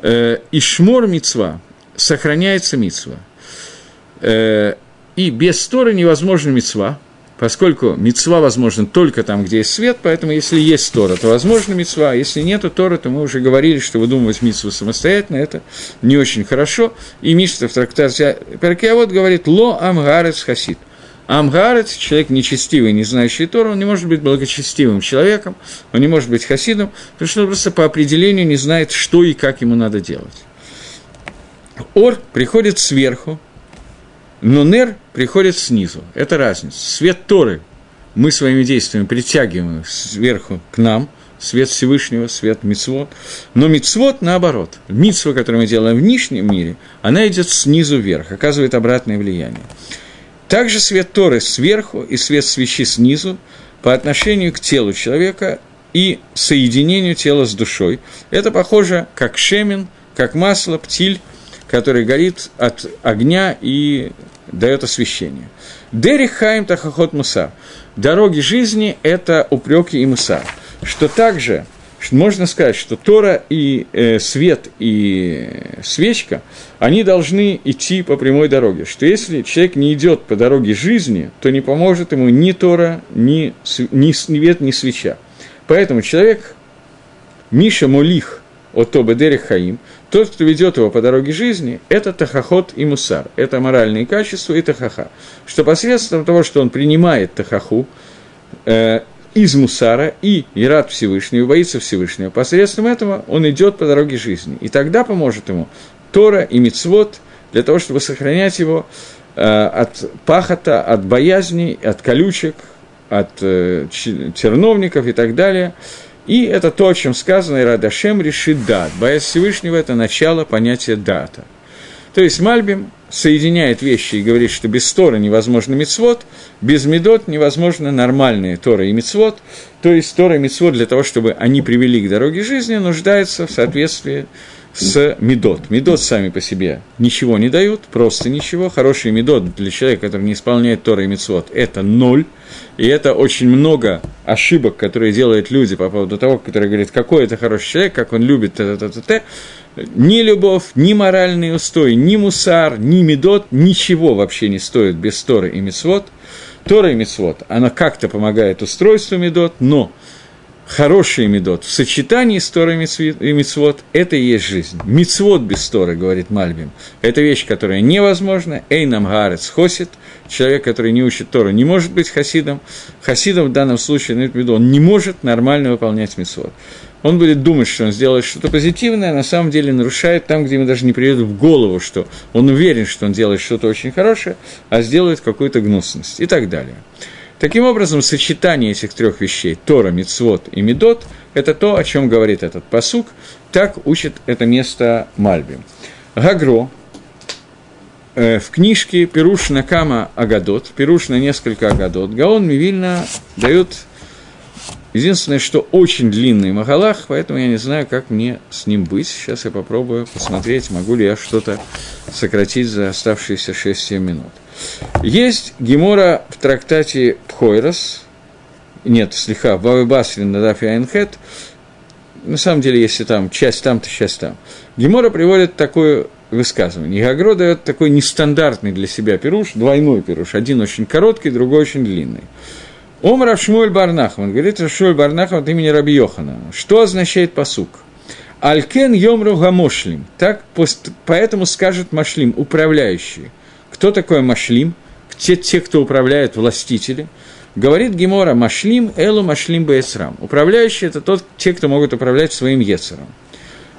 э, ишмор мицва, сохраняется мицва. Э, и без Торы невозможна мицва, поскольку мицва возможна только там, где есть свет, поэтому если есть Тора, то возможна мицва, а если нет Торы, то мы уже говорили, что выдумывать мицву самостоятельно, это не очень хорошо. И Мишна в трактате Перкеавот говорит «Ло амгарец хасид». Амгарец, человек нечестивый, не знающий Тору, он не может быть благочестивым человеком, он не может быть хасидом, потому что он просто по определению не знает, что и как ему надо делать. Ор приходит сверху, но нер приходит снизу. Это разница. Свет Торы мы своими действиями притягиваем сверху к нам, свет Всевышнего, свет мицвот. Но мицвот наоборот. Мицва, которую мы делаем в нижнем мире, она идет снизу вверх, оказывает обратное влияние. Также свет Торы сверху и свет свечи снизу по отношению к телу человека и соединению тела с душой. Это похоже как шемен, как масло, птиль, который горит от огня и дает освещение. Дерих хаим тахахот мусар. Дороги жизни – это упреки и мусар. Что также, можно сказать, что Тора и э, свет, и свечка, они должны идти по прямой дороге. Что если человек не идет по дороге жизни, то не поможет ему ни Тора, ни, ни свет, ни свеча. Поэтому человек, Миша Молих, Отобе Дерих Хаим, тот, кто ведет его по дороге жизни, это тахахот и мусар, это моральные качества и тахаха, что посредством того, что он принимает тахаху э, из мусара и ират Всевышнего, боится Всевышнего, посредством этого он идет по дороге жизни, и тогда поможет ему Тора и мицвот для того, чтобы сохранять его э, от пахота, от боязней, от колючек, от э, терновников и так далее. И это то, о чем сказано, и Радашем решит дат. Боязнь Всевышнего – это начало понятия дата. То есть Мальбим соединяет вещи и говорит, что без Торы невозможно мицвот, без мидот невозможно нормальные Торы и мицвот. То есть Тора и мицвот для того, чтобы они привели к дороге жизни, нуждаются в соответствии с мидот. Мидот сами по себе ничего не дают, просто ничего. Хороший мидот для человека, который не исполняет Тора и мицвот, это ноль. И это очень много ошибок, которые делают люди по поводу того, который говорит, какой это хороший человек, как он любит, т-т-т-т-т. Ни любовь, ни моральные устои, ни мусар, ни мидот, ничего вообще не стоит без Торы и мицвот. Тора и мицвот, она как-то помогает устройству мидот, но хороший мидот в сочетании с Торой и мицвот – это и есть жизнь. Мицвот без Торы, говорит Мальбим, это вещь, которая невозможна. Эйнам гаарец хосид. Человек, который не учит Тору, не может быть хасидом. Хасидом в данном случае, на этом виду, он не может нормально выполнять мицвот. Он будет думать, что он сделает что-то позитивное, а на самом деле нарушает там, где ему даже не придет в голову, что он уверен, что он делает что-то очень хорошее, а сделает какую-то гнусность и так далее. Таким образом, сочетание этих трех вещей, Тора, мицвот и мидот, это то, о чем говорит этот пасук, так учит это место Мальбим. Гагро э, в книжке «Пируш на Кама Агадот», «Пируш на несколько Агадот», Гаон Мивильна дает единственное, что очень длинный махалах, поэтому я не знаю, как мне с ним быть. Сейчас я попробую посмотреть, могу ли я что-то сократить за оставшиеся шесть-семь минут. Есть Гемора в трактате Пхойрос, нет, слиха, Вавы Басрин, Надаф и Айнхет, на самом деле, если там, часть там-то, часть там. Гемора приводит такое высказывание. Гагро дает такой нестандартный для себя пируш, двойной пируш, один очень короткий, другой очень длинный. Ом Рав Шмуэль Барнахман, говорит Рав Шмуэль Барнахман от имени Раби Йохана. Что означает пасук? Алькен Йомру Гамошлим, так, поэтому скажет Машлим, управляющий. Кто такой Машлим? Те, те, кто управляют, властители. Говорит Гемора, машлим, элу машлим беэсрам. Управляющие – это тот, те, кто могут управлять своим ецером.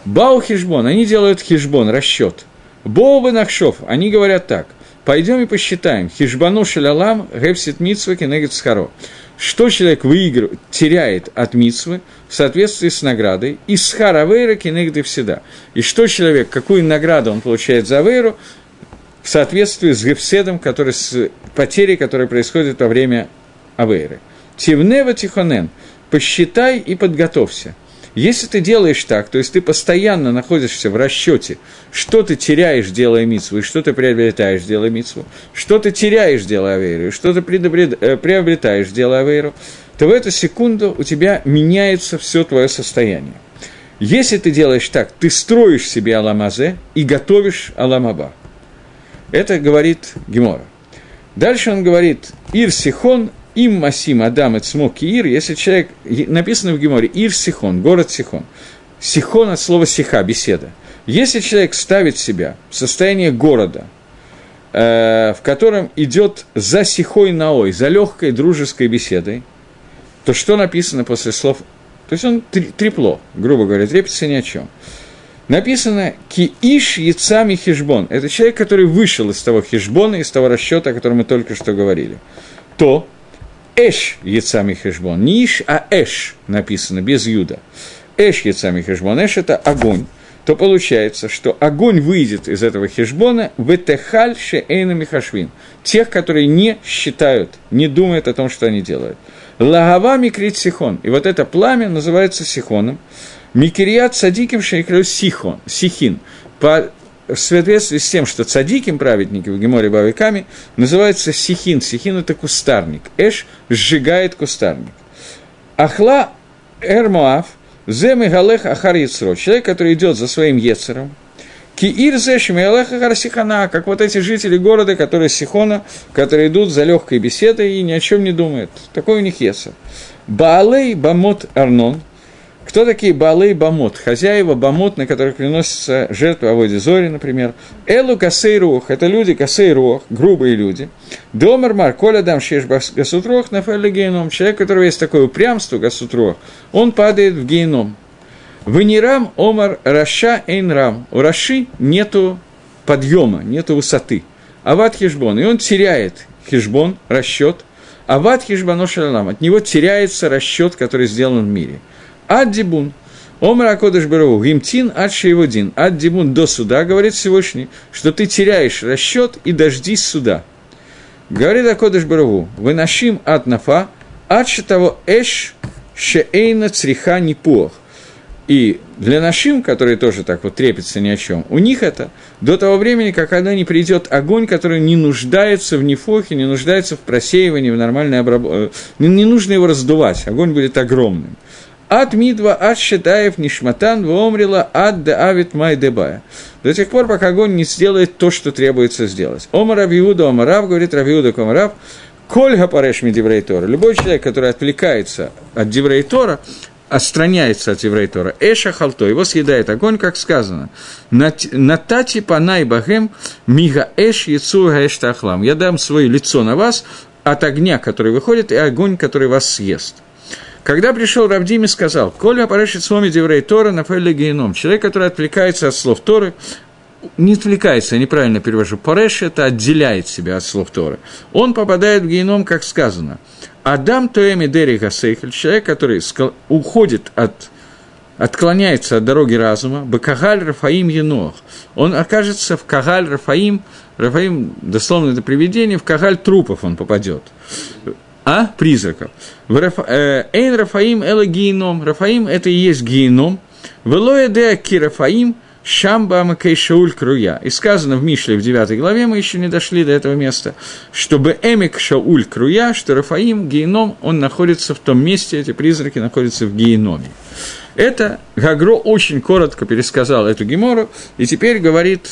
Бау хижбон, они делают хижбон, расчет. Боу бенахшов, они говорят так. Пойдем и посчитаем. Хижбану шалалам гэпсит митсвы кенегет схаро. Что человек выигрывает, теряет от митсвы в соответствии с наградой. И схара вейра кенегет всегда. И что человек, какую награду он получает за вейру, в соответствии с гэпседом, который, с потерей, которая происходит во время авейры. Тивнева тихонен, посчитай и подготовься. Если ты делаешь так, то есть ты постоянно находишься в расчете, что ты теряешь, делая мицву, и что ты приобретаешь, делая мицву, что ты теряешь, делая авейру, и что ты приобретаешь, делая авейру, то в эту секунду у тебя меняется все твое состояние. Если ты делаешь так, ты строишь себе аламазе и готовишь аламаба. Это говорит Гемора. Дальше он говорит «Ир сихон». Им Масим Адам и Цмок и Ир, если человек, написано в Геморе, Ир Сихон, город Сихон, Сихон от слова Сиха, беседа. Если человек ставит себя в состояние города, э, в котором идет за Сихой Наой, за легкой дружеской беседой, то что написано после слов? То есть он трепло, грубо говоря, трепится ни о чем. Написано «Ки-иш яцами хижбон». Это человек, который вышел из того хижбона, из того расчета, о котором мы только что говорили. То Эш яцами хешбон, не иш, а эш написано, без юда. Эш яцами хешбон, эш – это огонь. То получается, что огонь выйдет из этого хешбона в техаль шеэйна михашвин, тех, которые не считают, не думают о том, что они делают. Лагава микрит сихон, и вот это пламя называется сихоном. Микрият садиким шейклю сихон, сихин. По В соответствии с тем, что цадиким, праведники в Геморе Бавиками, называется сихин. Сихин – это кустарник. Эш сжигает кустарник. Ахла эрмуав зэм и галэх ахар яцро. Человек, который идет за своим яцером. Киир зэшем и галэх ахар сихана. Как вот эти жители города, которые сихона, которые идут за легкой беседой и ни о чем не думают. Такой у них яцер. Баалей бамот арнон. Кто такие Баалы и Бамот? Хозяева Бамот, на которых приносятся жертвы Аводи Зори, например. Элу Касей Рух. Это люди Касей Рух, грубые люди. Домар Мар, Коля Дам Шеш Гасут Рух, Нафэль Гейном. Человек, у которого есть такое упрямство, Гасут Рух, он падает в Гейном. Венерам Омар Раша Эйнрам. У Раши нету подъема, нету высоты. Ават Хешбон. И он теряет Хешбон, расчет. Ават Хешбоно Шалам. От него теряется расчет, который сделан в мире. Ад-дибун, омра акодыш беру, гимтин ад-шееводин, ад-дибун до суда, говорит Всевышний, что ты теряешь расчет и дождись суда. Говорит акодыш беру, вынашим ад-нафа, ад-шетаво эш шеэйна цриха непуах. И для нашим, которые тоже так вот трепятся ни о чем, у них это до того времени, как когда не придет огонь, который не нуждается в нефохе, не нуждается в просеивании, в нормальной обработке, не нужно его раздувать, огонь будет огромным. Ад мидва, ад шедаев, нишматан, вомрила, ад да авит май дебая. До тех пор, пока огонь не сделает то, что требуется сделать. Омар Авиуда, Омар Ав, говорит Равиуда Комарав, коль гапареш ми диврей Тора. Любой человек, который отвлекается от диврей Тора, отстраняется от диврей Тора, эша халто, его съедает огонь, как сказано. Натати панай бахем мига эш яцу гаэш тахлам. Я дам свое лицо на вас от огня, который выходит, и огонь, который вас съест. Когда пришел Рав Дим и сказал, «Коля апарешит с вами деврей Тора на фэлле геном». Человек, который отвлекается от слов Торы, не отвлекается, я неправильно перевожу, «пареш» – это отделяет себя от слов Торы. Он попадает в геном, как сказано. «Адам тоэми дери гасейхель» – человек, который уходит от, отклоняется от дороги разума, «бакагаль рафаим енох». Он окажется в «кагаль рафаим», «рафаим» дословно это привидение, в «кагаль трупов» он попадет. А? Призраков. Эйн Рафаим эла гейном. Рафаим – это и есть гейном. Велоя деа ки Рафаим шамба амакей шауль круя. И сказано в Мишле, в девятой главе, мы еще не дошли до этого места, чтобы эмик шауль круя, что Рафаим, гейном, он находится в том месте, эти призраки находятся в гейноме. Это Гагро очень коротко пересказал эту гемору, и теперь говорит...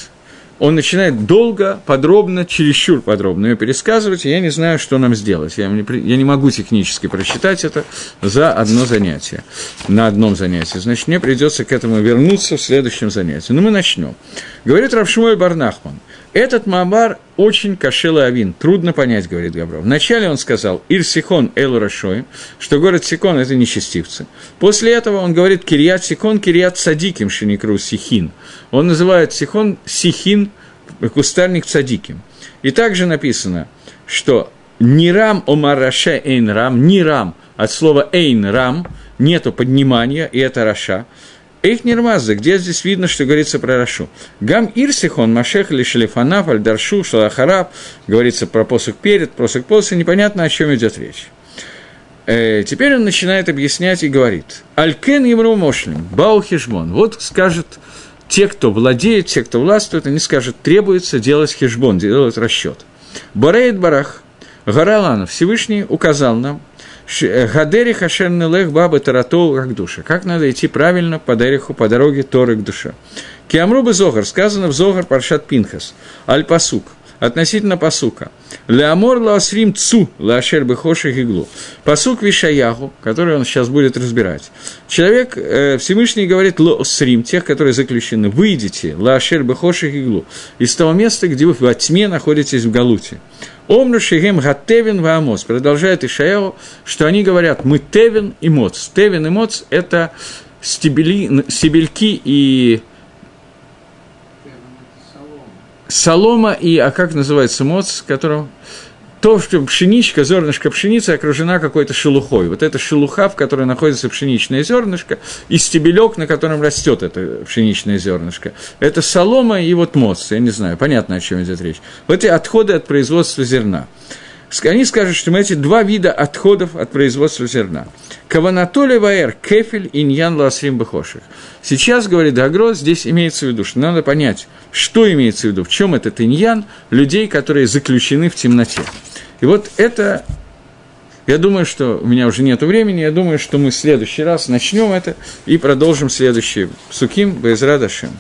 Он начинает долго, подробно, чересчур подробно ее пересказывать, и я не знаю, что нам сделать. Я не могу технически прочитать это за одно занятие, на одном занятии. Значит, мне придется к этому вернуться в следующем занятии. Но мы начнем. Говорит Рав Шмуэль Барнахман. Этот Маабар очень кашила авин, трудно понять, говорит Габров. Вначале он сказал «Ир Сихон эл Рашоим», что город Сихон – это нечестивцы. После этого он говорит «Кирьят Сихон, Кирьят Садиким, Шиникру Сихин». Он называет Сихон Сихин, кустарник Садиким. И также написано, что «Нирам омар Раше эйн рам», «Нирам» от слова «эйн рам», нету поднимания, и это Раша. Их нермазы, где здесь видно, что говорится про Рашу. Гам Ирсихон, Машех, Лишлифанаф, Альдаршу, Шалахараб, говорится про посох перед, посох после, непонятно, о чем идет речь. Э, теперь он начинает объяснять и говорит: Алькен Емру Мошлим, Бау Хижбон. Вот скажет, те, кто владеет, те, кто властвует, они скажут, требуется делать хижбон, делать расчет. Барейт Барах, Гаралана, Всевышний указал нам. Гадери хашен нелех баба таратоу как душа. Как надо идти правильно по дереху, по дороге Торы к душе. Киамрубы Зохар, сказано в Зохар Паршат Пинхас. Аль пасук, относительно пасука. Леамор лаосрим цу лаашер бехоши гиглу. Пасук Ишаяху, который он сейчас будет разбирать. Человек, э, Всевышний говорит лаосрим, тех, которые заключены. Выйдите лаашер бехоши гиглу. Из того места, где вы во тьме находитесь в галуте. «Омну шигем гаттевин ваамоц», продолжает Ишаяху, что они говорят «мы тевин и моц». Тевин и моц – это стебели, стебельки и… Солома и, а как называется моц, которым… То, что пшеничка, зернышко пшеницы окружена какой-то шелухой. Вот это шелуха, в которой находится пшеничное зернышко, и стебелек, на котором растет это пшеничное зернышко. Это солома и вот моц, я не знаю, понятно, о чем идет речь. Вот эти отходы от производства зерна. Они скажут, что мы эти два вида отходов от производства зерна. Каванатоле ваэр, кефель, иньян ласрим бахоших. Сейчас, говорит Агро, здесь имеется в виду, что надо понять, что имеется в виду, в чем этот иньян людей, которые заключены в темноте. И вот это, я думаю, что у меня уже нет времени, я думаю, что мы в следующий раз начнем это и продолжим следующий псуким бэз Радашим.